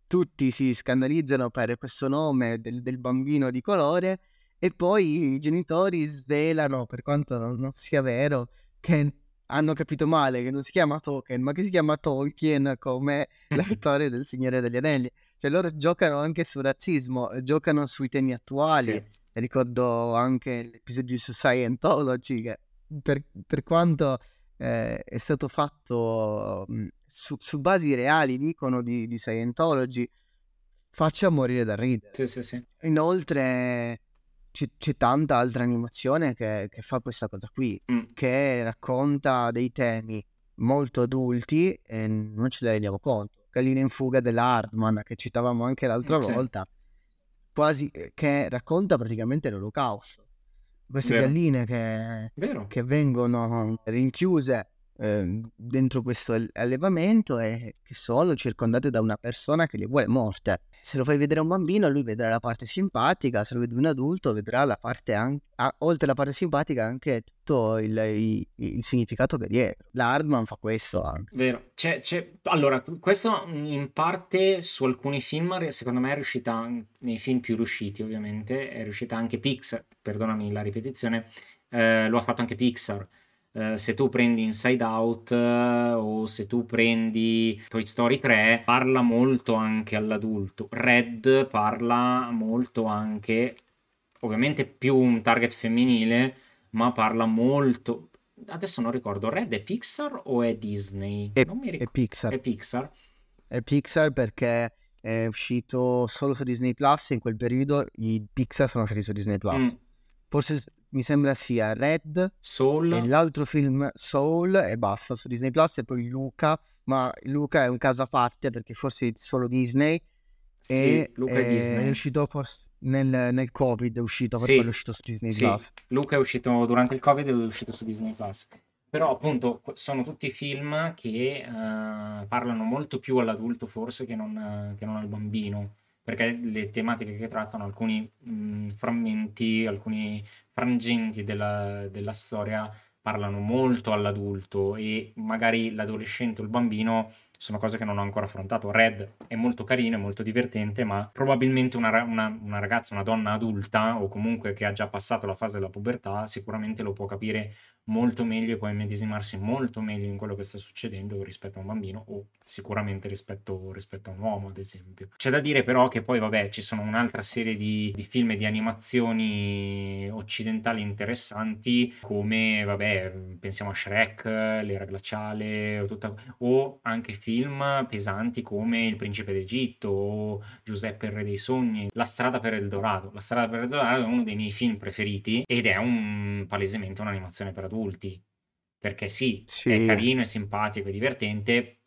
tutti si scandalizzano per questo nome del, del bambino di colore, e poi i genitori svelano, per quanto non, non sia vero, che hanno capito male, che non si chiama Token ma che si chiama Tolkien, come l'autore del Signore degli Anelli. Cioè loro giocano anche sul razzismo, giocano sui temi attuali, sì. Ricordo anche l'episodio su Scientology che per, per quanto eh, è stato fatto mh, su, su basi reali, dicono, di, di Scientology, faccia morire da ridere. Sì, sì, sì. Inoltre c'è, c'è tanta altra animazione che, che fa questa cosa qui, mm. che racconta dei temi molto adulti e non ce ne rendiamo conto. Gallina in fuga della Hartman, che citavamo anche l'altra sì. volta, quasi che racconta praticamente l'olocausto. Queste Vero. galline che, Vero. che vengono rinchiuse eh, dentro questo allevamento e che sono circondate da una persona che le vuole morte. Se lo fai vedere a un bambino, lui vedrà la parte simpatica, se lo vede un adulto vedrà la parte anche, ah, oltre alla parte simpatica anche tutto il, il, il significato che dietro. La Hardman fa questo anche. Vero. C'è, c'è... Allora, questo in parte su alcuni film, secondo me è riuscita, nei film più riusciti ovviamente, è riuscita anche Pixar, perdonami la ripetizione, eh, lo ha fatto anche Pixar. Uh, se tu prendi Inside Out uh, o se tu prendi Toy Story tre, parla molto anche all'adulto. Red parla molto anche, ovviamente più un target femminile, ma parla molto, adesso non ricordo, Red è Pixar o è Disney? È, non mi ricordo. È Pixar. È Pixar. È Pixar perché è uscito solo su Disney Plus, e in quel periodo i Pixar sono usciti su Disney Plus. Mm. Forse mi sembra sia Red, Soul e l'altro film Soul e basta su Disney Plus, e poi Luca, ma Luca è un caso a parte perché forse è solo Disney. Sì, e Luca è, è Disney. È uscito forse nel, nel Covid, è uscito, perché sì. è uscito su Disney sì. Plus. Luca è uscito durante il Covid, è uscito su Disney Plus. Però appunto sono tutti film che uh, parlano molto più all'adulto forse che non, che non al bambino, perché le tematiche che trattano, alcuni mh, frammenti, alcuni frangenti della, della storia parlano molto all'adulto, e magari l'adolescente o il bambino sono cose che non ho ancora affrontato. Red è molto carino, è molto divertente, ma probabilmente una, una, una ragazza, una donna adulta o comunque che ha già passato la fase della pubertà sicuramente lo può capire molto meglio e può immedesimarsi molto meglio in quello che sta succedendo rispetto a un bambino, o sicuramente rispetto, rispetto a un uomo ad esempio. C'è da dire però che poi vabbè ci sono un'altra serie di, di film e di animazioni occidentali interessanti, come vabbè pensiamo a Shrek, l'era glaciale, o, tutta, o anche film film pesanti come Il Principe d'Egitto o Giuseppe il Re dei Sogni. La strada per Eldorado. La strada per Eldorado è uno dei miei film preferiti ed è un, palesemente un'animazione per adulti, perché sì, sì, è carino, è simpatico, è divertente,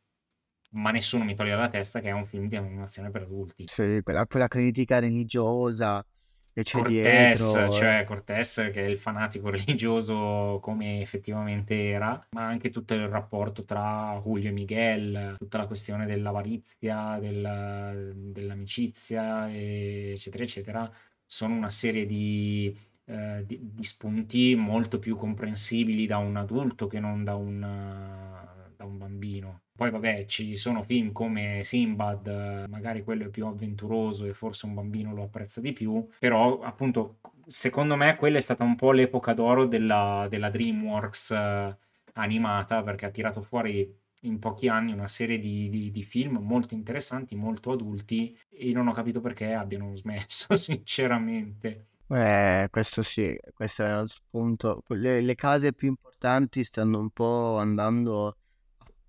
ma nessuno mi toglie dalla testa che è un film di animazione per adulti. Sì, quella, quella critica religiosa che c'è Cortez, dietro, cioè Cortez che è il fanatico religioso come effettivamente era, ma anche tutto il rapporto tra Julio e Miguel, tutta la questione dell'avarizia, del, dell'amicizia eccetera eccetera, sono una serie di, eh, di, di spunti molto più comprensibili da un adulto che non da un, da un bambino. Poi vabbè ci sono film come Sinbad, magari quello è più avventuroso e forse un bambino lo apprezza di più, però appunto secondo me quella è stata un po' l'epoca d'oro della, della DreamWorks eh, animata, perché ha tirato fuori in pochi anni una serie di, di, di film molto interessanti, molto adulti, e non ho capito perché abbiano smesso sinceramente. Eh, questo sì, questo è uno spunto. Le, le case più importanti stanno un po' andando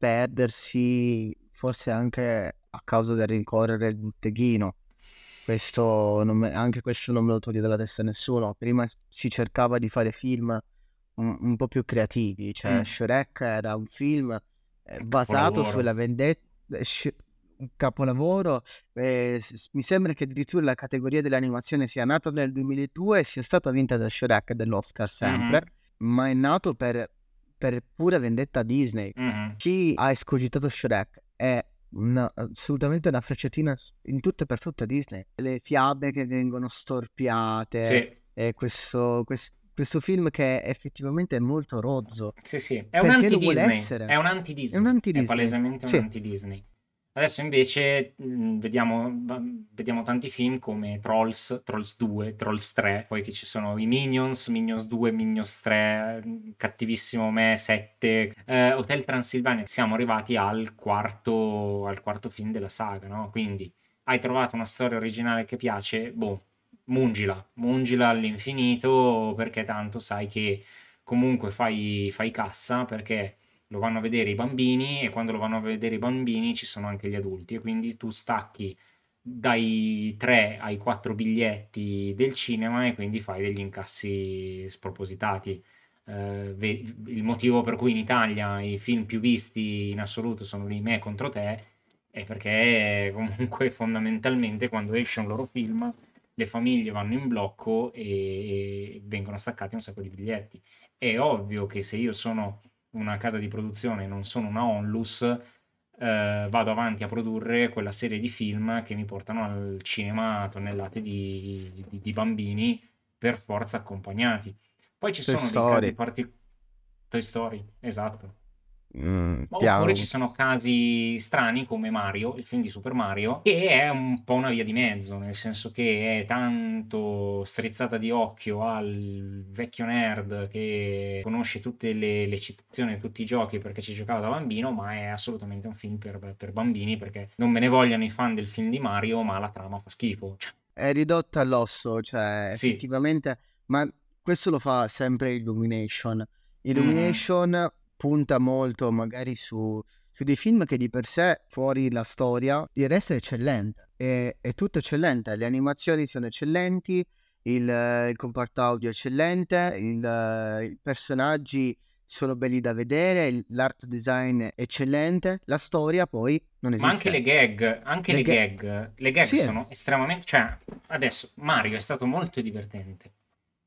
perdersi, forse anche a causa del rincorrere il botteghino. Questo non me, anche questo non me lo toglie dalla testa nessuno. Prima si cercava di fare film un, un po' più creativi, cioè mm. Shrek era un film eh, basato sulla vendetta, sh- un capolavoro. Eh, s- mi sembra che addirittura la categoria dell'animazione sia nata nel duemiladue e sia stata vinta da Shrek, dell'Oscar sempre, mm. ma è nato per per pura vendetta Disney. Mm-hmm. Chi ha escogitato Shrek è una, assolutamente una frecciatina in tutto e per tutta Disney. Le fiabe che vengono storpiate, sì. E questo, questo, questo film che effettivamente è molto rozzo. Sì, sì, è un anti-Disney. È un anti-Disney. È un anti-Disney. È palesemente un sì. anti-Disney. Adesso invece mh, vediamo, vediamo tanti film come Trolls, Trolls due, Trolls tre, poi che ci sono i Minions, Minions due, Minions tre, Cattivissimo Me, sette, eh, Hotel Transylvania. Siamo arrivati al quarto, al quarto film della saga, no? Quindi hai trovato una storia originale che piace, boh, mungila, mungila all'infinito, perché tanto sai che comunque fai, fai cassa, perché lo vanno a vedere i bambini, e quando lo vanno a vedere i bambini ci sono anche gli adulti, e quindi tu stacchi dai tre ai quattro biglietti del cinema e quindi fai degli incassi spropositati. Eh, il motivo per cui in Italia i film più visti in assoluto sono di Me contro Te è perché comunque fondamentalmente quando esce un loro film le famiglie vanno in blocco e vengono staccati un sacco di biglietti. È ovvio che se io sono una casa di produzione, non sono una onlus, eh, vado avanti a produrre quella serie di film che mi portano al cinema tonnellate di, di, di bambini per forza accompagnati. Poi ci Toy sono Story. dei casi particolari. Toy Story, esatto. Mm, oppure ci sono casi strani come Mario, il film di Super Mario, che è un po' una via di mezzo, nel senso che è tanto strizzata di occhio al vecchio nerd che conosce tutte le, le citazioni, tutti i giochi perché ci giocava da bambino, ma è assolutamente un film per, per bambini, perché non me ne vogliono i fan del film di Mario, ma la trama fa schifo, cioè. È ridotta all'osso, cioè sì. effettivamente, ma questo lo fa sempre Illumination Illumination mm. punta molto magari su, su dei film che di per sé, fuori la storia, il resto è eccellente, è, è tutto eccellente, le animazioni sono eccellenti, il, il comparto audio è eccellente, il, i personaggi sono belli da vedere, l'art design è eccellente, la storia poi non esiste. Ma anche le gag, anche le, le gag, gag, le gag sì. sono estremamente, cioè adesso Mario è stato molto divertente.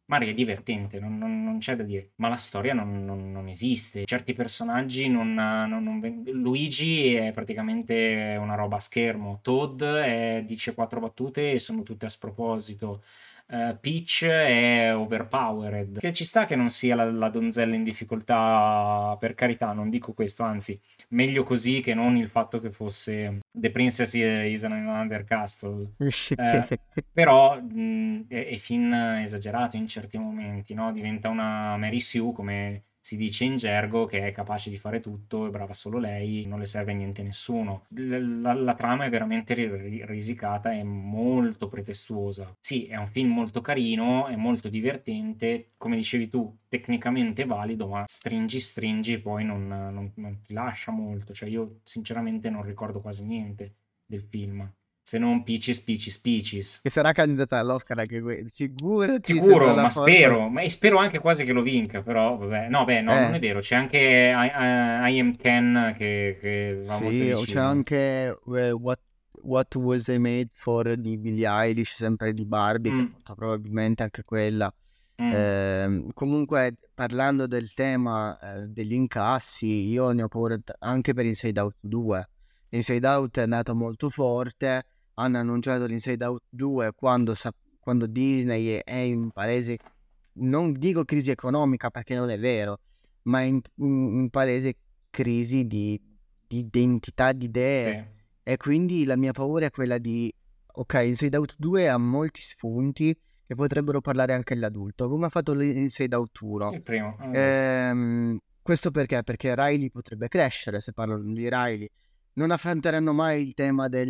Mario è divertente, non, non, non c'è da dire, ma la storia non, non, non esiste. Certi personaggi non, non, non... Luigi è praticamente una roba a schermo, Toad è, dice quattro battute e sono tutte a sproposito, uh, Peach è overpowered. Che ci sta che non sia la, la donzella in difficoltà, per carità, non dico questo, anzi, meglio così che non il fatto che fosse The Princess is an Undercastle. eh, però mh, è, è fin esagerato in certi momenti, no? Diventa una Mary Sue, come si dice in gergo, che è capace di fare tutto, è brava solo lei, non le serve niente nessuno. La, la, la trama è veramente ri- risicata e molto pretestuosa. Sì, è un film molto carino, è molto divertente, come dicevi tu, tecnicamente valido, ma stringi stringi poi non, non, non ti lascia molto, cioè io sinceramente non ricordo quasi niente del film. Se non Peaches, Peaches, Peaches. Che sarà candidata all'Oscar anche qui. Figurati. Sicuro, ma spero. Ma spero anche quasi che lo vinca, però vabbè. No, beh, no, eh. non è vero. C'è anche I, I, I Am Ken che, che va sì, molto vicino. Sì, c'è anche uh, What, What Was I Made For di Billie Eilish, sempre di Barbie, mm. che molto probabilmente anche quella. Mm. Eh, comunque, parlando del tema eh, degli incassi, io ne ho paura t- anche per Inside Out due. Inside Out è nato molto forte. Hanno annunciato l'Inside Out due quando, sap- quando Disney è in palese, non dico crisi economica perché non è vero, ma in, in palese crisi di, di identità, di idee, sì. E quindi la mia paura è quella di, ok, Inside Out due ha molti spunti che potrebbero parlare anche all'adulto, come ha fatto l'Inside Out uno. Il primo. Allora. Ehm, questo perché? Perché Riley potrebbe crescere, se parlano di Riley. Non affronteranno mai il tema del,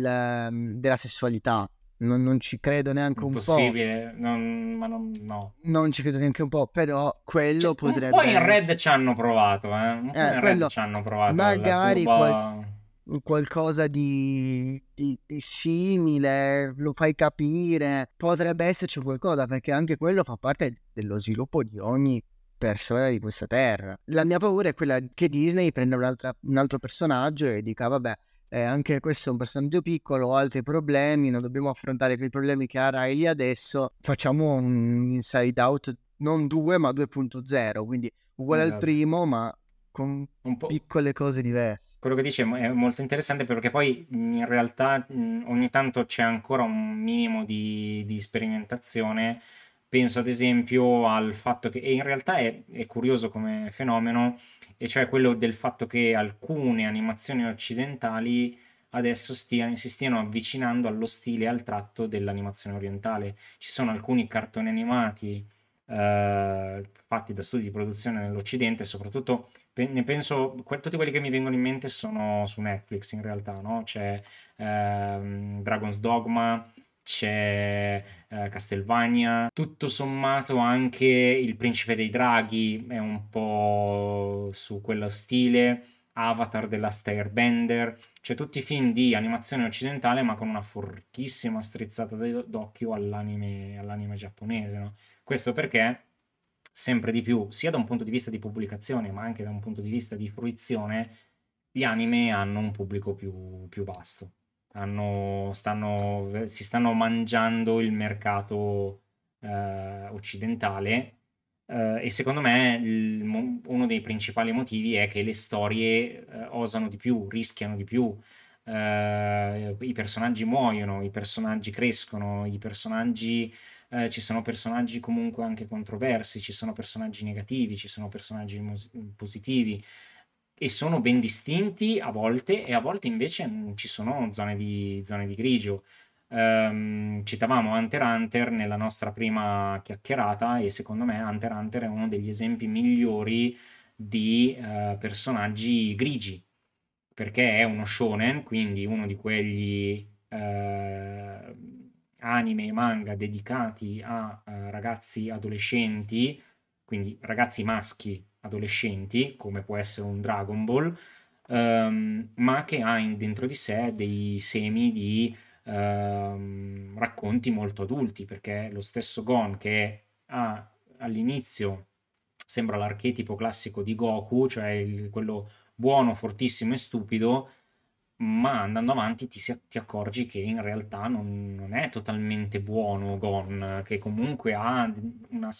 della sessualità, non, non ci credo neanche un Impossibile. po'. Possibile, ma non, no. Non ci credo neanche un po', però quello cioè, potrebbe... Poi in Red ci hanno provato, eh. Un po' eh, in quello... Red ci hanno provato. Magari qual... qualcosa di, di, di simile, lo fai capire, potrebbe esserci qualcosa, perché anche quello fa parte dello sviluppo di ogni persona di questa terra. La mia paura è quella che Disney prenda un'altra, un altro personaggio e dica vabbè eh, anche questo è un personaggio piccolo, ha altri problemi, non dobbiamo affrontare quei problemi che ha Riley adesso, facciamo un Inside Out non due ma due punto zero, quindi uguale esatto. al primo ma con un po' piccole cose diverse. Quello che dice è molto interessante, perché poi in realtà ogni tanto c'è ancora un minimo di, di sperimentazione. Penso ad esempio al fatto che, e in realtà è, è curioso come fenomeno, e cioè quello del fatto che alcune animazioni occidentali adesso stiano, si stiano avvicinando allo stile e al tratto dell'animazione orientale. Ci sono alcuni cartoni animati eh, fatti da studi di produzione nell'Occidente, soprattutto pe- ne penso, que- tutti quelli che mi vengono in mente sono su Netflix in realtà, no? C'è ehm, Dragon's Dogma, c'è eh, Castlevania, tutto sommato anche Il Principe dei Draghi è un po' su quello stile, Avatar della Stairbender, cioè tutti i film di animazione occidentale ma con una fortissima strizzata d'occhio all'anime, all'anime giapponese, no? Questo perché sempre di più, sia da un punto di vista di pubblicazione ma anche da un punto di vista di fruizione, gli anime hanno un pubblico più, più vasto. Hanno, stanno, si stanno mangiando il mercato eh, occidentale eh, e secondo me il, uno dei principali motivi è che le storie eh, osano di più, rischiano di più, eh, i personaggi muoiono, i personaggi crescono, i personaggi eh, ci sono personaggi comunque anche controversi, ci sono personaggi negativi, ci sono personaggi mos- positivi, e sono ben distinti a volte, e a volte invece ci sono zone di, zone di grigio. Um, citavamo Hunter x Hunter nella nostra prima chiacchierata, e secondo me Hunter x Hunter è uno degli esempi migliori di uh, personaggi grigi, perché è uno shonen, quindi uno di quegli uh, anime e manga dedicati a uh, ragazzi adolescenti, quindi ragazzi maschi adolescenti, come può essere un Dragon Ball, um, ma che ha in, dentro di sé dei semi di um, racconti molto adulti, perché lo stesso Gon, che ha, all'inizio sembra l'archetipo classico di Goku, cioè il, quello buono, fortissimo e stupido, ma andando avanti ti, ti accorgi che in realtà non, non è totalmente buono Gon, che comunque ha una,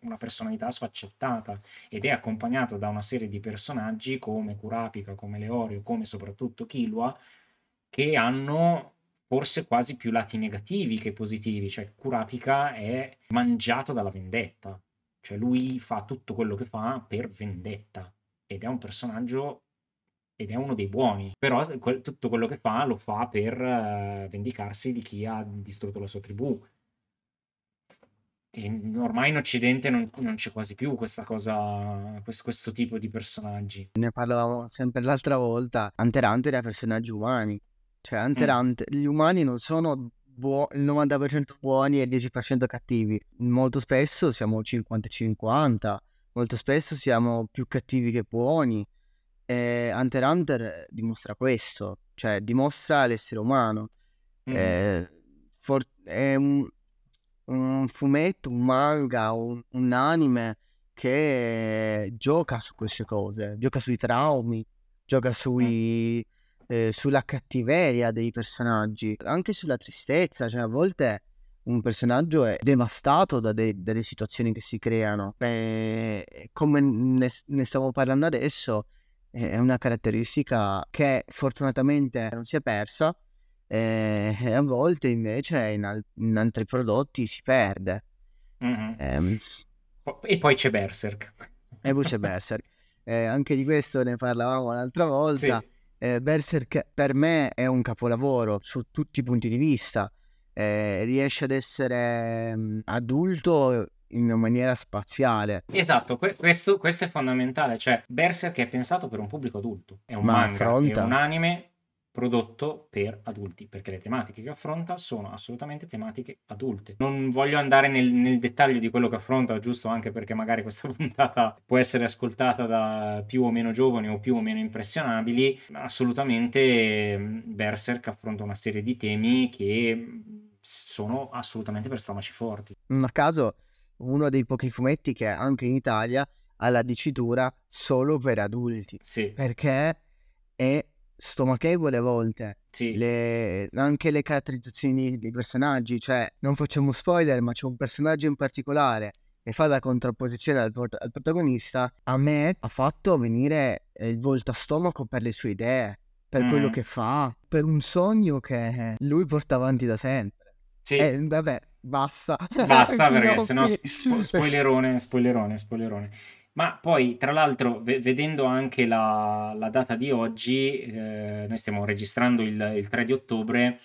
una personalità sfaccettata ed è accompagnato da una serie di personaggi come Kurapika, come Leorio, come soprattutto Killua, che hanno forse quasi più lati negativi che positivi. Cioè Kurapika è mangiato dalla vendetta, cioè lui fa tutto quello che fa per vendetta ed è un personaggio... ed è uno dei buoni, però que- tutto quello che fa lo fa per uh, vendicarsi di chi ha distrutto la sua tribù. E ormai in Occidente non, non c'è quasi più questa cosa, quest- questo tipo di personaggi. Ne parlavamo sempre l'altra volta, Hunter x Hunter è personaggi umani, cioè Hunter x mm. Hunter, gli umani non sono buo- il novanta per cento buoni e il dieci per cento cattivi, molto spesso siamo cinquanta cinquanta, molto spesso siamo più cattivi che buoni. Eh, Hunter x Hunter dimostra questo, cioè dimostra l'essere umano. Mm. Eh, for- è un, un fumetto, un manga, un, un anime che gioca su queste cose, gioca sui traumi, gioca sui, mm. eh, sulla cattiveria dei personaggi, anche sulla tristezza. Cioè a volte un personaggio è devastato da de- delle situazioni che si creano, eh, come ne, ne stiamo parlando adesso. È una caratteristica che fortunatamente non si è persa, eh, e a volte invece in, al- in altri prodotti si perde. Mm-hmm. Eh, e poi c'è Berserk. E poi c'è Berserk. Eh, anche di questo ne parlavamo l'altra volta. Sì. Eh, Berserk per me è un capolavoro su tutti i punti di vista. Eh, riesce ad essere mh, adulto in maniera spaziale. Esatto, que- questo, questo è fondamentale. Cioè Berserk è pensato per un pubblico adulto, è un Ma manga, affronta... è un anime prodotto per adulti, perché le tematiche che affronta sono assolutamente tematiche adulte. Non voglio andare nel, nel dettaglio di quello che affronta, giusto anche perché magari questa puntata può essere ascoltata da più o meno giovani o più o meno impressionabili. Assolutamente Berserk affronta una serie di temi che sono assolutamente per stomaci forti. Non a caso uno dei pochi fumetti che anche in Italia ha la dicitura solo per adulti, sì, perché è stomachevole a volte, sì. Le, anche le caratterizzazioni dei personaggi, cioè non facciamo spoiler, ma c'è un personaggio in particolare e fa da contrapposizione al, port- al protagonista, a me ha fatto venire il volto a stomaco per le sue idee, per mm. quello che fa, per un sogno che lui porta avanti da sempre. Sì. E vabbè, basta. Basta perché sennò spo- spoilerone, spoilerone, spoilerone. Ma poi, tra l'altro, vedendo anche la, la data di oggi, eh, noi stiamo registrando il, il tre di ottobre,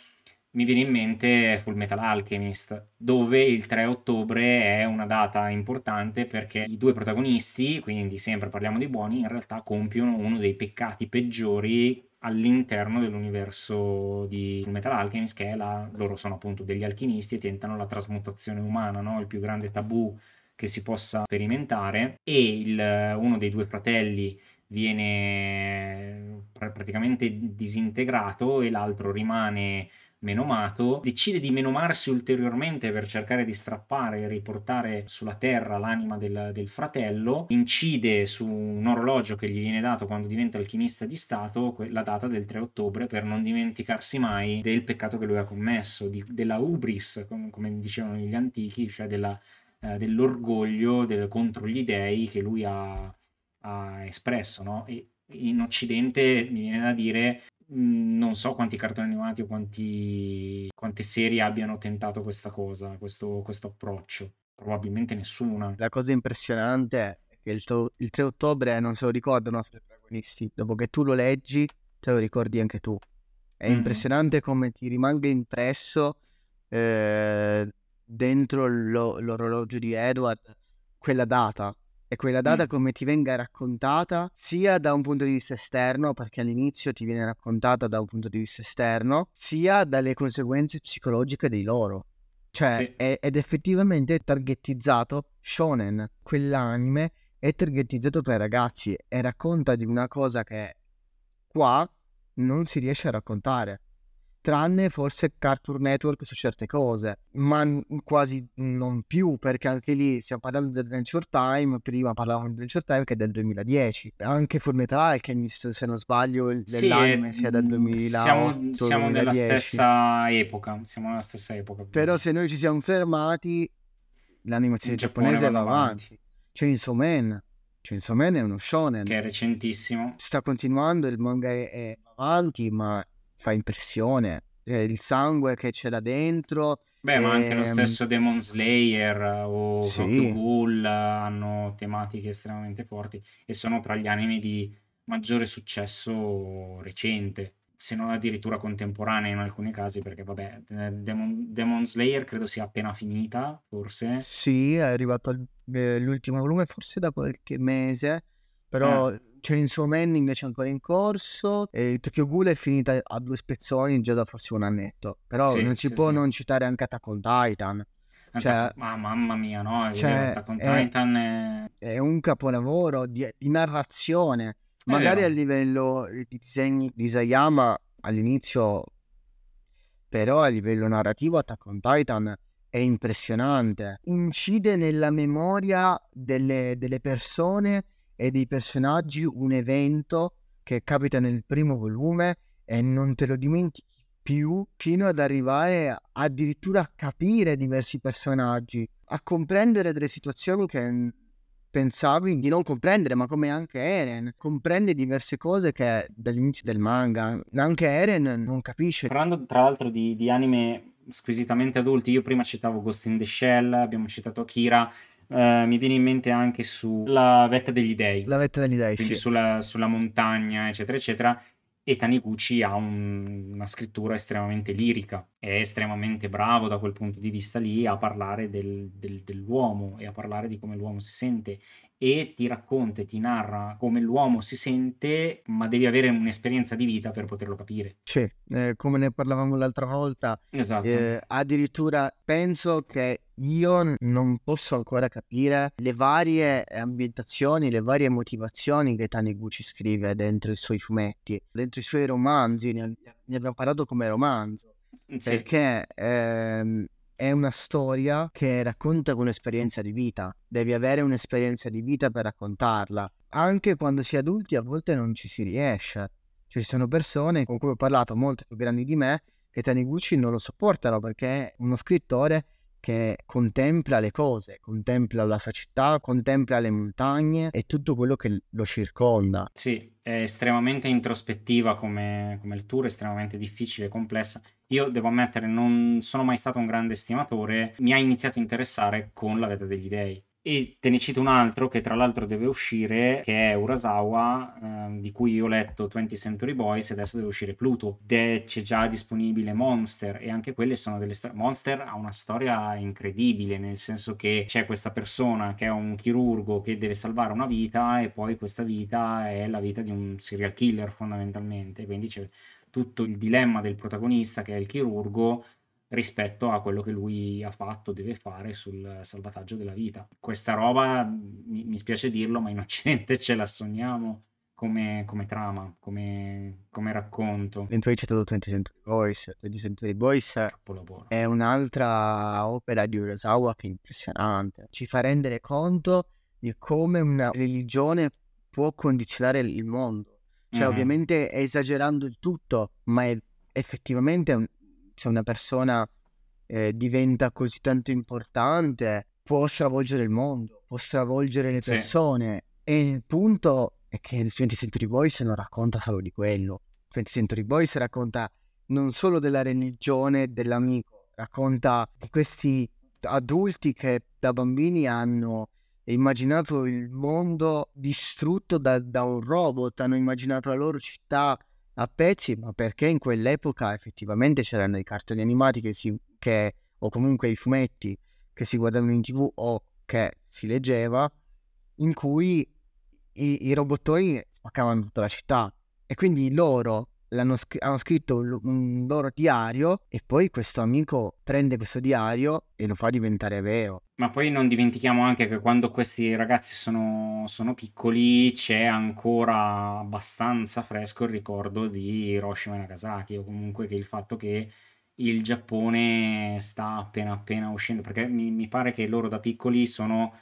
mi viene in mente Full Metal Alchemist, dove il tre ottobre è una data importante perché i due protagonisti, quindi sempre parliamo di buoni, in realtà compiono uno dei peccati peggiori all'interno dell'universo di Full Metal Alchemist, che è la... loro sono appunto degli alchimisti e tentano la trasmutazione umana, no? Il più grande tabù che si possa sperimentare, e il, uno dei due fratelli viene pr- praticamente disintegrato e l'altro rimane menomato, decide di menomarsi ulteriormente per cercare di strappare e riportare sulla terra l'anima del, del fratello, incide su un orologio che gli viene dato quando diventa alchimista di stato, la data del tre ottobre, per non dimenticarsi mai del peccato che lui ha commesso, di, della hubris, com- come dicevano gli antichi, cioè della dell'orgoglio del, contro gli dèi che lui ha, ha espresso, no? E in Occidente mi viene da dire mh, non so quanti cartoni animati o quanti, quante serie abbiano tentato questa cosa, questo, questo approccio, probabilmente nessuna. La cosa impressionante è che il, to- il tre ottobre non se lo ricordano i nostri protagonisti, dopo che tu lo leggi te lo ricordi anche tu, è mm-hmm. impressionante come ti rimanga impresso eh, dentro lo, l'orologio di Edward quella data, e quella data mm. come ti venga raccontata sia da un punto di vista esterno, perché all'inizio ti viene raccontata da un punto di vista esterno, sia dalle conseguenze psicologiche dei loro, cioè sì. è, ed effettivamente è targettizzato shonen, quell'anime è targettizzato per ragazzi e racconta di una cosa che qua non si riesce a raccontare, tranne forse Cartoon Network su certe cose, ma n- quasi non più, perché anche lì stiamo parlando di Adventure Time, prima parlavamo di Adventure Time che è del duemiladieci, anche Fullmetal Alchemist se non sbaglio il, sì, dell'anime sia del duemilaotto, siamo, siamo della stessa epoca, siamo nella stessa epoca, però se noi ci siamo fermati l'animazione giapponese va avanti, avanti. Chainsaw Man Chainsaw Man è uno shonen che è recentissimo, sta continuando, il manga è, è avanti, ma fa impressione, eh, il sangue che c'è là dentro. Beh, e... ma anche lo stesso Demon Slayer o sì. Tokyo Ghoul hanno tematiche estremamente forti e sono tra gli anime di maggiore successo recente, se non addirittura contemporanea in alcuni casi, perché vabbè, Demon, Demon Slayer credo sia appena finita, forse. Sì, è arrivato l'ultimo volume forse da qualche mese, però... Eh. Chainsaw Man invece ancora in corso, e Tokyo Ghoul è finita a due spezzoni già da forse un annetto, però sì, non si sì, può sì. non citare anche Attack on Titan, cioè, ma mamma mia, no, cioè, Attack on Titan è... è un capolavoro di, di narrazione, è magari vero. A livello di disegni di Isayama all'inizio, però a livello narrativo Attack on Titan è impressionante, incide nella memoria delle, delle persone e dei personaggi un evento che capita nel primo volume e non te lo dimentichi più, fino ad arrivare addirittura a capire diversi personaggi, a comprendere delle situazioni che pensavi di non comprendere, ma come anche Eren comprende diverse cose che dall'inizio del manga anche Eren non capisce. Parlando tra l'altro di, di anime squisitamente adulti, io prima citavo Ghost in the Shell, abbiamo citato Akira. Uh, mi viene in mente anche sulla vetta degli dei, la vetta degli dei, quindi sì. sulla, sulla montagna, eccetera, eccetera. E Taniguchi ha un, una scrittura estremamente lirica, è estremamente bravo da quel punto di vista lì a parlare del, del, dell'uomo e a parlare di come l'uomo si sente, e ti racconta e ti narra come l'uomo si sente, ma devi avere un'esperienza di vita per poterlo capire. Sì, eh, come ne parlavamo l'altra volta, esatto. eh, addirittura penso che io non posso ancora capire le varie ambientazioni, le varie motivazioni che Taniguchi scrive dentro i suoi fumetti, dentro i suoi romanzi, ne abbiamo parlato come romanzo, sì. perché ehm, è una storia che racconta con un'esperienza di vita, devi avere un'esperienza di vita per raccontarla, anche quando si è adulti a volte non ci si riesce, cioè, ci sono persone con cui ho parlato molto più grandi di me che Taniguchi non lo sopportano perché è uno scrittore che contempla le cose, contempla la sua città, contempla le montagne e tutto quello che lo circonda. Sì, è estremamente introspettiva come, come il tour, estremamente difficile e complessa. Io devo ammettere, non sono mai stato un grande estimatore, mi ha iniziato a interessare con La Vetta degli Dei. E te ne cito un altro che tra l'altro deve uscire, che è Urasawa, eh, di cui io ho letto twentieth Century Boys e adesso deve uscire Pluto. De- c'è già disponibile Monster e anche quelle sono delle storie. Monster ha una storia incredibile, nel senso che c'è questa persona che è un chirurgo che deve salvare una vita e poi questa vita è la vita di un serial killer fondamentalmente, quindi c'è tutto il dilemma del protagonista che è il chirurgo rispetto a quello che lui ha fatto, deve fare sul salvataggio della vita. Questa roba, mi, mi spiace dirlo, ma in Occidente ce la sogniamo come, come trama, come, come racconto. E tu hai citato twentieth Century Boys. twentieth Century Boys Capolavoro. È un'altra opera di Urasawa che è impressionante. Ci fa rendere conto di come una religione può condizionare il mondo. Cioè, mm-hmm. ovviamente esagerando il tutto, ma è effettivamente un se una persona eh, diventa così tanto importante, può stravolgere il mondo, può stravolgere le persone. Sì. E il punto è che il twentieth Century Boys non racconta solo di quello. Il twentieth Century Boys racconta non solo della religione dell'amico, racconta di questi adulti che da bambini hanno immaginato il mondo distrutto da, da un robot, hanno immaginato la loro città a pezzi, ma perché in quell'epoca effettivamente c'erano i cartoni animati che si, che, o comunque i fumetti che si guardavano in tv o che si leggeva, in cui i, i robottoni spaccavano tutta la città, e quindi loro l'hanno, hanno scritto un, un loro diario e poi questo amico prende questo diario e lo fa diventare vero. Ma poi non dimentichiamo anche che quando questi ragazzi sono, sono piccoli c'è ancora abbastanza fresco il ricordo di Hiroshima e Nagasaki, o comunque che il fatto che il Giappone sta appena appena uscendo, perché mi, mi pare che loro da piccoli sono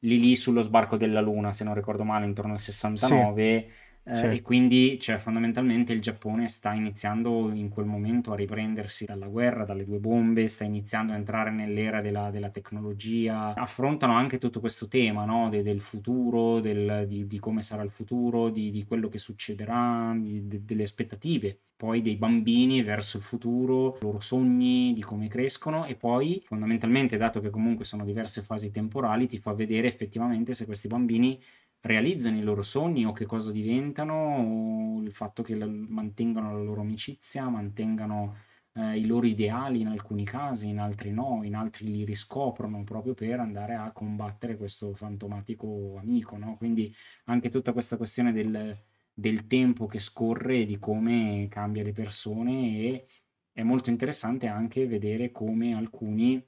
lì lì sullo sbarco della Luna, se non ricordo male intorno al sessantanove. Sì. Eh, certo. E quindi, cioè, fondamentalmente il Giappone sta iniziando in quel momento a riprendersi dalla guerra, dalle due bombe, sta iniziando a entrare nell'era della, della tecnologia. Affrontano anche tutto questo tema, no? De, del futuro, del, di, di come sarà il futuro, di, di quello che succederà, di, de, delle aspettative poi dei bambini verso il futuro, i loro sogni, di come crescono, e poi fondamentalmente, dato che comunque sono diverse fasi temporali, ti fa vedere effettivamente se questi bambini realizzano i loro sogni o che cosa diventano, o il fatto che la, mantengano la loro amicizia, mantengano eh, i loro ideali in alcuni casi, in altri no, in altri li riscoprono proprio per andare a combattere questo fantomatico amico, no? Quindi anche tutta questa questione del, del tempo che scorre, di come cambia le persone, e è molto interessante anche vedere come alcuni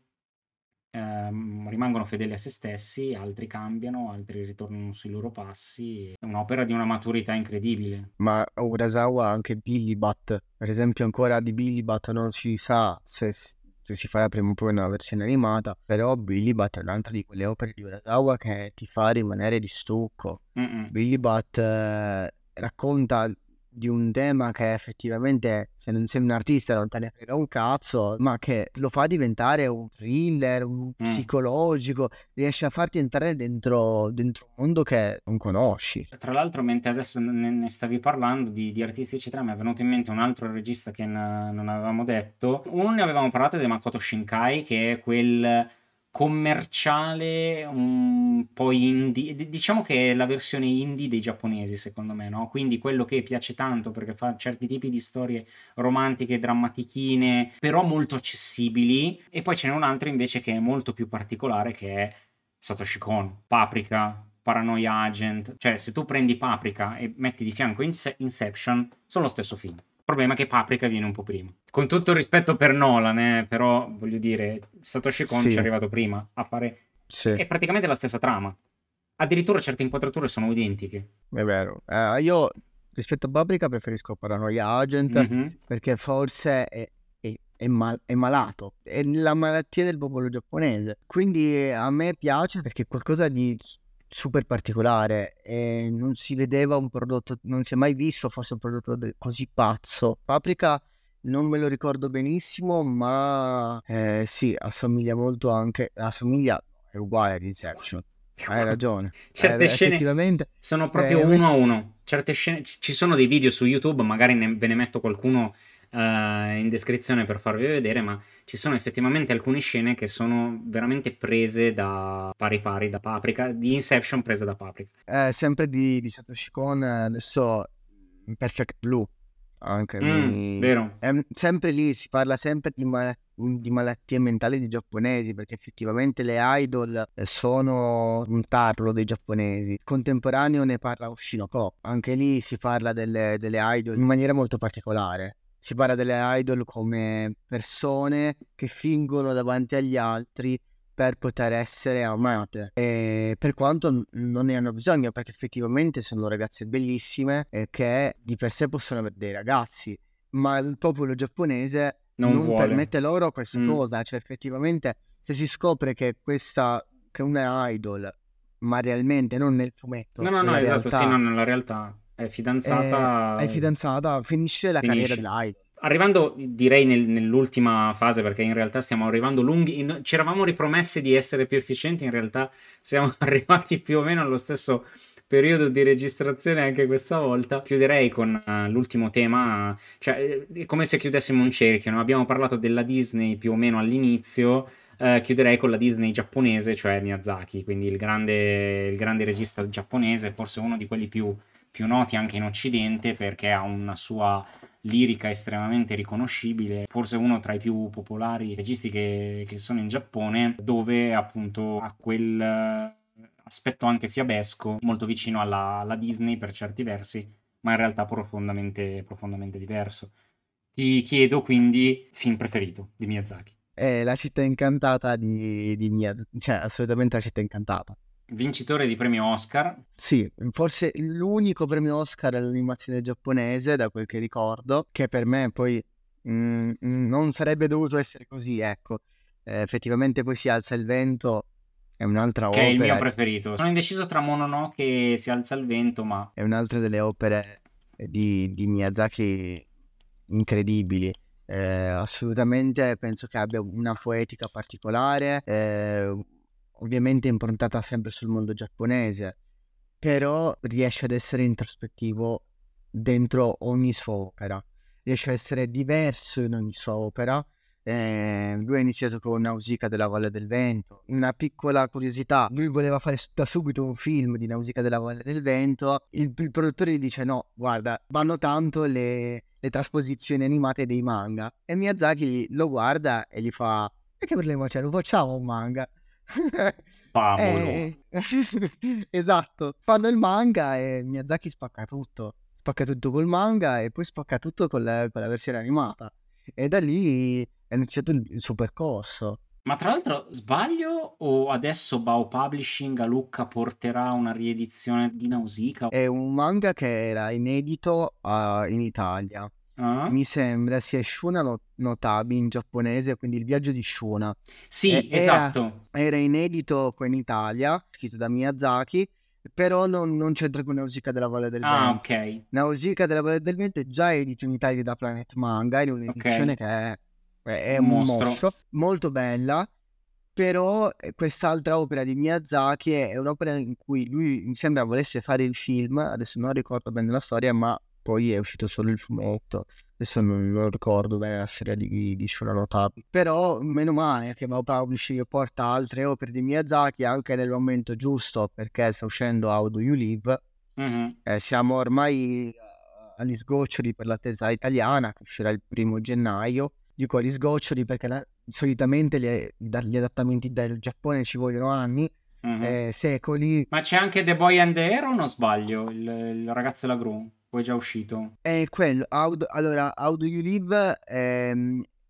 rimangono fedeli a se stessi, altri cambiano, altri ritornano sui loro passi. È un'opera di una maturità incredibile. Ma Urasawa anche Billy Bat, per esempio, ancora di Billy Bat non si sa se si farà prima o poi una versione animata, però Billy Bat è un'altra di quelle opere di Urasawa che ti fa rimanere di stucco. Mm-mm. Billy Bat eh, racconta di un tema che effettivamente, se non sei un artista non te ne frega un cazzo, ma che lo fa diventare un thriller, un mm. psicologico, riesce a farti entrare dentro, dentro un mondo che non conosci. Tra l'altro, mentre adesso ne, ne stavi parlando di, di artisti eccetera, mi è venuto in mente un altro regista che n- non avevamo detto. Uno ne avevamo parlato, di Makoto Shinkai, che è quel commerciale un po' indie, diciamo che è la versione indie dei giapponesi secondo me, no? Quindi quello che piace tanto perché fa certi tipi di storie romantiche, drammatichine, però molto accessibili. E poi ce n'è un altro invece che è molto più particolare, che è Satoshi Kon, Paprika, Paranoia Agent. Cioè, se tu prendi Paprika e metti di fianco Inception, sono lo stesso film. Il problema è che Paprika viene un po' prima. Con tutto il rispetto per Nolan, eh, però voglio dire, Satoshi Kon sì. ci è arrivato prima a fare. Sì. È praticamente la stessa trama. Addirittura certe inquadrature sono identiche. È vero. Eh, io rispetto a Paprika preferisco Paranoia Agent, mm-hmm. perché forse è, è, è, mal, è malato. È la malattia del popolo giapponese. Quindi a me piace perché è qualcosa di super particolare, e non si vedeva un prodotto, non si è mai visto forse un prodotto così pazzo. Paprika non me lo ricordo benissimo, ma eh, sì, assomiglia molto anche, assomiglia, è uguale ad Inception. Hai ragione. Certe eh, scene sono proprio eh, uno a uno. Certe scene, ci sono dei video su YouTube, magari ne, ve ne metto qualcuno uh, in descrizione per farvi vedere, ma ci sono effettivamente alcune scene che sono veramente prese da pari pari, da Paprika, di Inception prese da Paprika. Eh, sempre di, di Satoshi Kon, adesso Perfect Blue. Anche mm, mi... vero. È sempre lì, si parla sempre di, mal- di malattie mentali dei giapponesi, perché effettivamente le idol sono un tarlo dei giapponesi. Contemporaneo ne parla Oshinoko, anche lì si parla delle, delle idol in maniera molto particolare. Si parla delle idol come persone che fingono davanti agli altri per poter essere amate, e per quanto non ne hanno bisogno, perché effettivamente sono ragazze bellissime eh, che di per sé possono avere dei ragazzi, ma il popolo giapponese non, non permette loro questa mm. cosa. Cioè effettivamente se si scopre che questa che una è idol, ma realmente non nel fumetto, no no no realtà, esatto, sì, no, nella realtà è fidanzata, è, è fidanzata, finisce la finisce. carriera dell'idol. Arrivando, direi, nel, nell'ultima fase, perché in realtà stiamo arrivando lunghi, in, ci eravamo ripromessi di essere più efficienti, in realtà siamo arrivati più o meno allo stesso periodo di registrazione anche questa volta. Chiuderei con uh, l'ultimo tema, cioè è come se chiudessimo un cerchio, no? Abbiamo parlato della Disney più o meno all'inizio, uh, chiuderei con la Disney giapponese, cioè Miyazaki, quindi il grande, il grande regista giapponese, forse uno di quelli più, più noti anche in Occidente, perché ha una sua lirica estremamente riconoscibile, forse uno tra i più popolari registi che, che sono in Giappone, dove appunto ha quel aspetto anche fiabesco, molto vicino alla, alla Disney per certi versi, ma in realtà profondamente, profondamente diverso. Ti chiedo quindi film preferito di Miyazaki. È La città incantata di, di Miyazaki, cioè assolutamente La città incantata. Vincitore di premio Oscar. Sì, forse l'unico premio Oscar all'animazione giapponese, da quel che ricordo, che per me poi mh, non sarebbe dovuto essere così, ecco. Eh, effettivamente poi Si alza il vento è un'altra opera. Che è il mio preferito. Sono indeciso tra Mononoke e Si alza il vento, ma... è un'altra delle opere di, di Miyazaki incredibili. Eh, assolutamente penso che abbia una poetica particolare, eh, ovviamente improntata sempre sul mondo giapponese, però riesce ad essere introspettivo dentro ogni sua opera, riesce a essere diverso in ogni sua opera. Eh, lui ha iniziato con Nausicaa della Valle del Vento. Una piccola curiosità, lui voleva fare da subito un film di Nausicaa della Valle del Vento, il, il produttore gli dice no, guarda, vanno tanto le, le trasposizioni animate dei manga, e Miyazaki lo guarda e gli fa e che problema c'è, lo facciamo un manga. eh, esatto, fanno il manga e Miyazaki spacca tutto, spacca tutto col manga e poi spacca tutto con la, con la versione animata, e da lì è iniziato il, il suo percorso. Ma tra l'altro sbaglio o adesso Bao Publishing a Lucca porterà una riedizione di Nausicaa? È un manga che era inedito uh, in Italia. Ah. Mi sembra sia Shuna no, no Tabi in giapponese, quindi Il viaggio di Shuna. Sì, e, esatto. Era, era inedito qua in Italia, scritto da Miyazaki, però non, non c'entra con Nausicaa della Valle del Vento. Ah, ok. Nausicaa della Valle del Vento è già edito in Italia da Planet Manga, è un'edizione okay. che è, è un mostro. mostro, molto bella, però quest'altra opera di Miyazaki è un'opera in cui lui mi sembra volesse fare il film, adesso non ricordo bene la storia, ma poi è uscito solo il fumetto, adesso non lo ricordo bene la serie di, di Shona no Tabi. Però meno male che Bao Publishing porta altre opere di Miyazaki anche nel momento giusto, perché sta uscendo How Do You Live, mm-hmm. eh, siamo ormai agli sgoccioli per l'attesa italiana, che uscirà il primo gennaio. Dico agli sgoccioli perché la, solitamente gli, gli adattamenti del Giappone ci vogliono anni, mm-hmm. eh, secoli. Ma c'è anche The Boy and the Hero, non sbaglio, il, il ragazzo e la gru. È già uscito, è quello. How do, allora, How Do You Live è,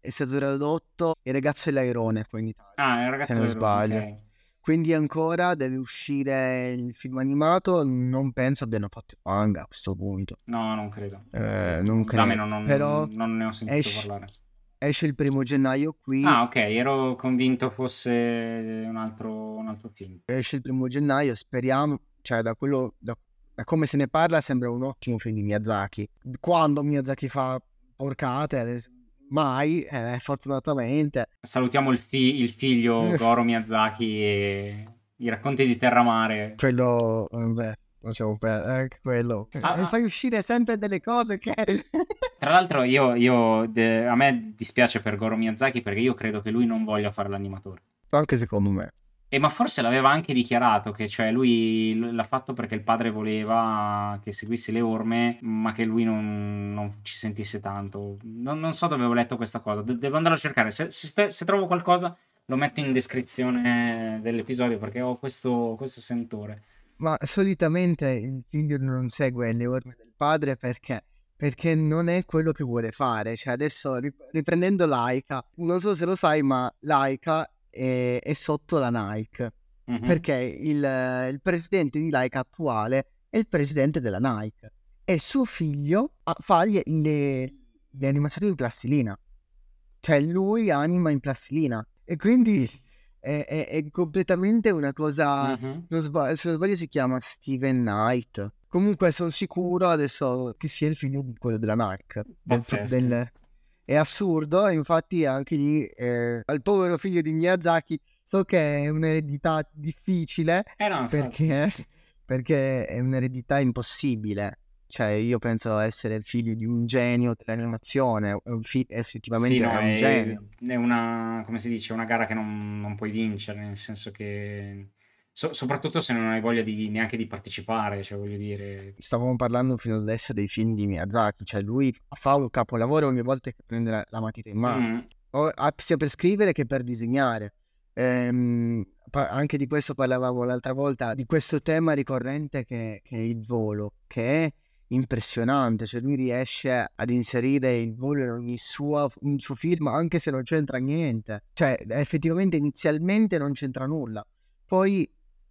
è stato tradotto Il ragazzo e l'airone qua in Italia. Ah, il ragazzo se non sbaglio. Okay. Quindi ancora deve uscire il film animato. Non penso abbiano fatto il manga a questo punto. No, non credo. Eh, non credo. Da meno non, però non ne ho sentito esce, parlare. Esce il primo gennaio qui. Ah, ok. Ero convinto fosse un altro, un altro film. Esce il primo gennaio. Speriamo, cioè, da quello. Da come se ne parla sembra un ottimo film di Miyazaki. Quando Miyazaki fa porcate, mai, eh, fortunatamente. Salutiamo il, fi- il figlio Goro Miyazaki e i racconti di Terramare. Quello, beh, facciamo per eh, quello. Ah, e fai uscire sempre delle cose che... Tra l'altro io, io de- a me dispiace per Goro Miyazaki, perché io credo che lui non voglia fare l'animatore. Anche secondo me. E ma forse l'aveva anche dichiarato, che cioè lui l'ha fatto perché il padre voleva che seguisse le orme, ma che lui non, non ci sentisse tanto. Non, non so dove ho letto questa cosa, De- devo andare a cercare. Se, se, se trovo qualcosa lo metto in descrizione dell'episodio, perché ho questo, questo sentore. Ma solitamente il figlio non segue le orme del padre perché... perché non è quello che vuole fare. Cioè adesso, riprendendo Laika, non so se lo sai, ma Laika è, è sotto la Nike, mm-hmm. perché il, il presidente di Laika attuale è il presidente della Nike e suo figlio fa le, le animazioni in plastilina, cioè lui anima in plastilina, e quindi è, è, è completamente una cosa, mm-hmm. non sbag- se non sbaglio si chiama Steven Knight. Comunque sono sicuro adesso che sia il figlio di quello della N A C. Del... È assurdo, infatti anche lì, eh, al povero figlio di Miyazaki, so che è un'eredità difficile, eh no, perché, perché è un'eredità impossibile. Cioè io penso essere il figlio di un genio dell'animazione, effettivamente sì, no, è un genio. È una, come si dice, una gara che non, non puoi vincere, nel senso che... So, soprattutto se non hai voglia di, neanche di partecipare, cioè voglio dire... Stavamo parlando fino adesso dei film di Miyazaki, cioè lui fa un capolavoro ogni volta che prende la, la matita in mano, mm. o, sia per scrivere che per disegnare. Ehm, pa- anche di questo parlavamo l'altra volta, di questo tema ricorrente che, che è il volo, che è impressionante, cioè lui riesce ad inserire il volo in ogni sua, in suo film, anche se non c'entra niente. Cioè effettivamente inizialmente non c'entra nulla, poi...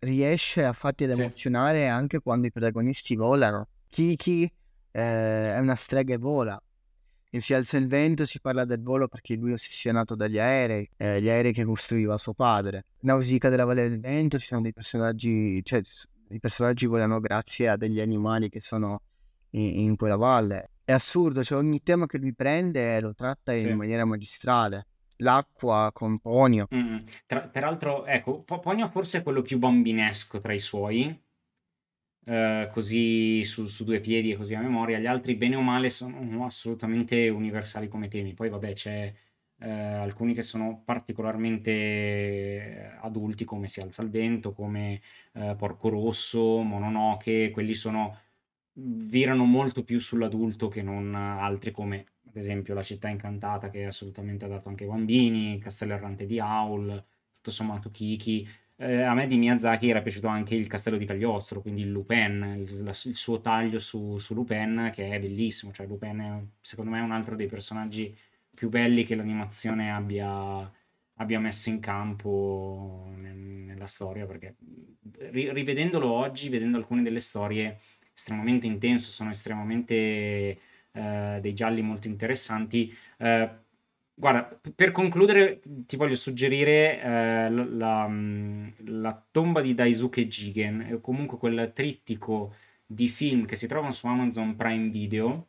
riesce a farti ad emozionare, sì. Anche quando i protagonisti volano. Kiki eh, è una strega e vola. In Si alza il vento si parla del volo perché lui è ossessionato dagli aerei, eh, gli aerei che costruiva suo padre. Nausicaa della Valle del Vento, ci sono dei personaggi, cioè i personaggi volano grazie a degli animali che sono in, in quella valle. È assurdo, cioè ogni tema che lui prende lo tratta in sì. maniera magistrale. L'acqua con Ponyo. Mm, tra, peraltro, ecco, Ponyo forse è quello più bambinesco tra i suoi, eh, così su, su due piedi e così a memoria. Gli altri, bene o male, sono assolutamente universali come temi. Poi vabbè, c'è eh, alcuni che sono particolarmente adulti, come Si alza il vento, come eh, Porco Rosso, Mononoke. Quelli sono virano molto più sull'adulto che non altri, come ad esempio La città incantata, che è assolutamente adatto anche ai bambini, Castello errante di Howl, tutto sommato Kiki. Eh, a me di Miyazaki era piaciuto anche il Castello di Cagliostro, quindi il Lupin, il, la, il suo taglio su, su Lupin, che è bellissimo. Cioè Lupin è, secondo me, è un altro dei personaggi più belli che l'animazione abbia, abbia messo in campo nella storia, perché rivedendolo oggi, vedendo alcune delle storie, estremamente intenso, sono estremamente... Uh, dei gialli molto interessanti. Uh, guarda, per concludere ti voglio suggerire uh, la, la, la tomba di Daisuke Jigen, o comunque quel trittico di film che si trovano su Amazon Prime Video,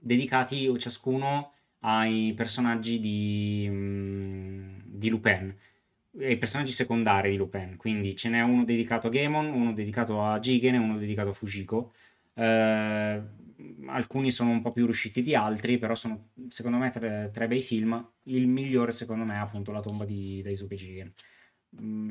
dedicati ciascuno ai personaggi di, um, di Lupin, ai personaggi secondari di Lupin. Quindi ce n'è uno dedicato a Gaemon, uno dedicato a Jigen e uno dedicato a Fujiko. Uh, alcuni sono un po' più riusciti di altri, però sono secondo me tre, tre bei film. Il migliore secondo me è appunto La tomba di Daisuke Jigen,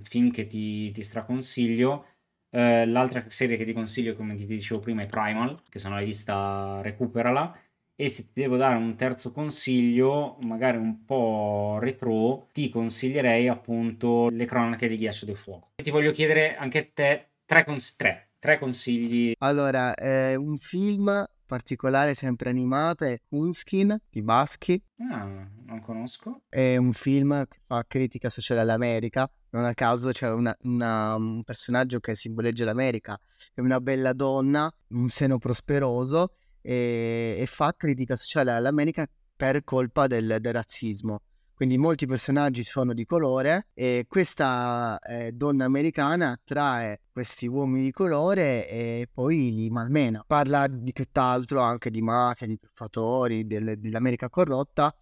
film che ti, ti straconsiglio. Eh, l'altra serie che ti consiglio, come ti dicevo prima, è Primal, che se non l'hai vista recuperala. E se ti devo dare un terzo consiglio, magari un po' retro, ti consiglierei appunto Le cronache di Ghiaccio del Fuoco. E ti voglio chiedere anche a te tre consigli, tre, tre consigli. Allora, eh, un film particolare sempre animato è Unskin di Baschi. Ah, non conosco. È un film che fa critica sociale all'America, non a caso c'è una, una, un personaggio che simboleggia l'America, è una bella donna, un seno prosperoso, e, e fa critica sociale all'America per colpa del, del razzismo. Quindi molti personaggi sono di colore e questa eh, donna americana attrae questi uomini di colore e poi li malmena. Parla di tutt'altro, anche di mafia, di truffatori, del, dell'America corrotta,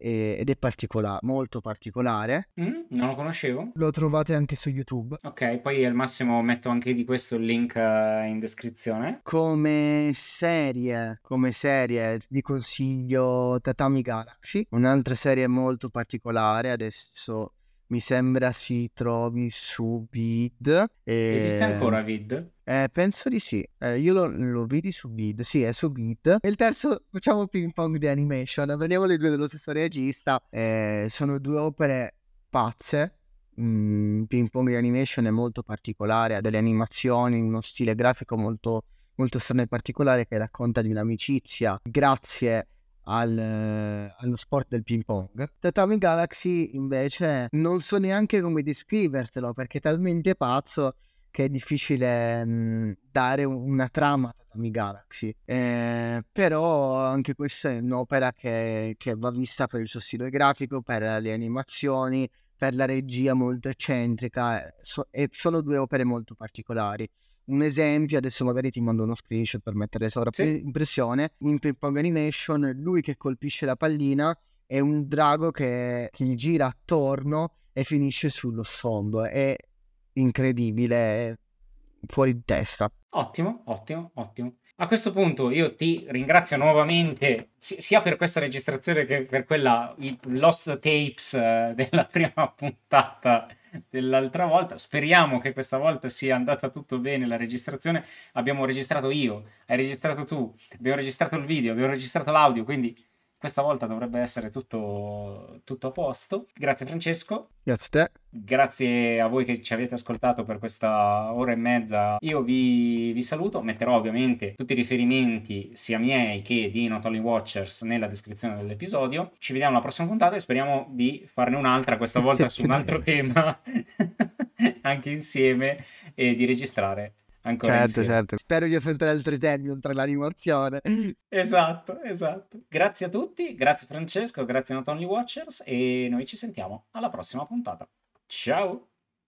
e, ed è particolare, molto particolare. Mm, non lo conoscevo. Lo trovate anche su YouTube. Ok, poi al massimo metto anche di questo il link uh, in descrizione. Come serie, come serie vi consiglio Tatami Galaxy, un'altra serie molto particolare, adesso mi sembra si trovi su Vid. E... Esiste ancora Vid? Eh, penso di sì, eh, io lo, lo vidi su Vid, sì è su Vid. E il terzo, facciamo ping pong di animation, prendiamo le due dello stesso regista, eh, sono due opere pazze. mm, Ping pong di animation è molto particolare, ha delle animazioni, uno stile grafico molto, molto strano e particolare che racconta di un'amicizia grazie Al, eh, allo sport del ping pong. Tatami Galaxy invece non so neanche come descrivertelo, perché è talmente pazzo che è difficile mh, dare una trama a Tatami Galaxy, eh, però anche questa è un'opera che, che va vista per il suo stile grafico, per le animazioni, per la regia molto eccentrica, so, e sono due opere molto particolari. Un esempio, adesso magari ti mando uno screenshot per mettere sopra l'impressione, sì. In Ping Pong Animation lui che colpisce la pallina è un drago che, che gli gira attorno e finisce sullo sfondo, è incredibile, è fuori di testa. Ottimo, ottimo, ottimo. A questo punto io ti ringrazio nuovamente sia per questa registrazione che per quella Lost Tapes della prima puntata dell'altra volta. Speriamo che questa volta sia andata tutto bene la registrazione. Abbiamo registrato io, hai registrato tu, abbiamo registrato il video, abbiamo registrato l'audio, quindi questa volta dovrebbe essere tutto, tutto a posto. Grazie Francesco. Grazie a te. Grazie a voi che ci avete ascoltato per questa ora e mezza. Io vi, vi saluto. Metterò ovviamente tutti i riferimenti sia miei che di Not Only Watchers nella descrizione dell'episodio. Ci vediamo alla prossima puntata e speriamo di farne un'altra, questa volta su un altro tema, anche insieme, e di registrare. Ancora certo, insieme. Certo. Spero di affrontare altri temi oltre l'animazione. Esatto, esatto. Grazie a tutti, grazie Francesco, grazie Not Only Watchers e noi ci sentiamo alla prossima puntata. Ciao!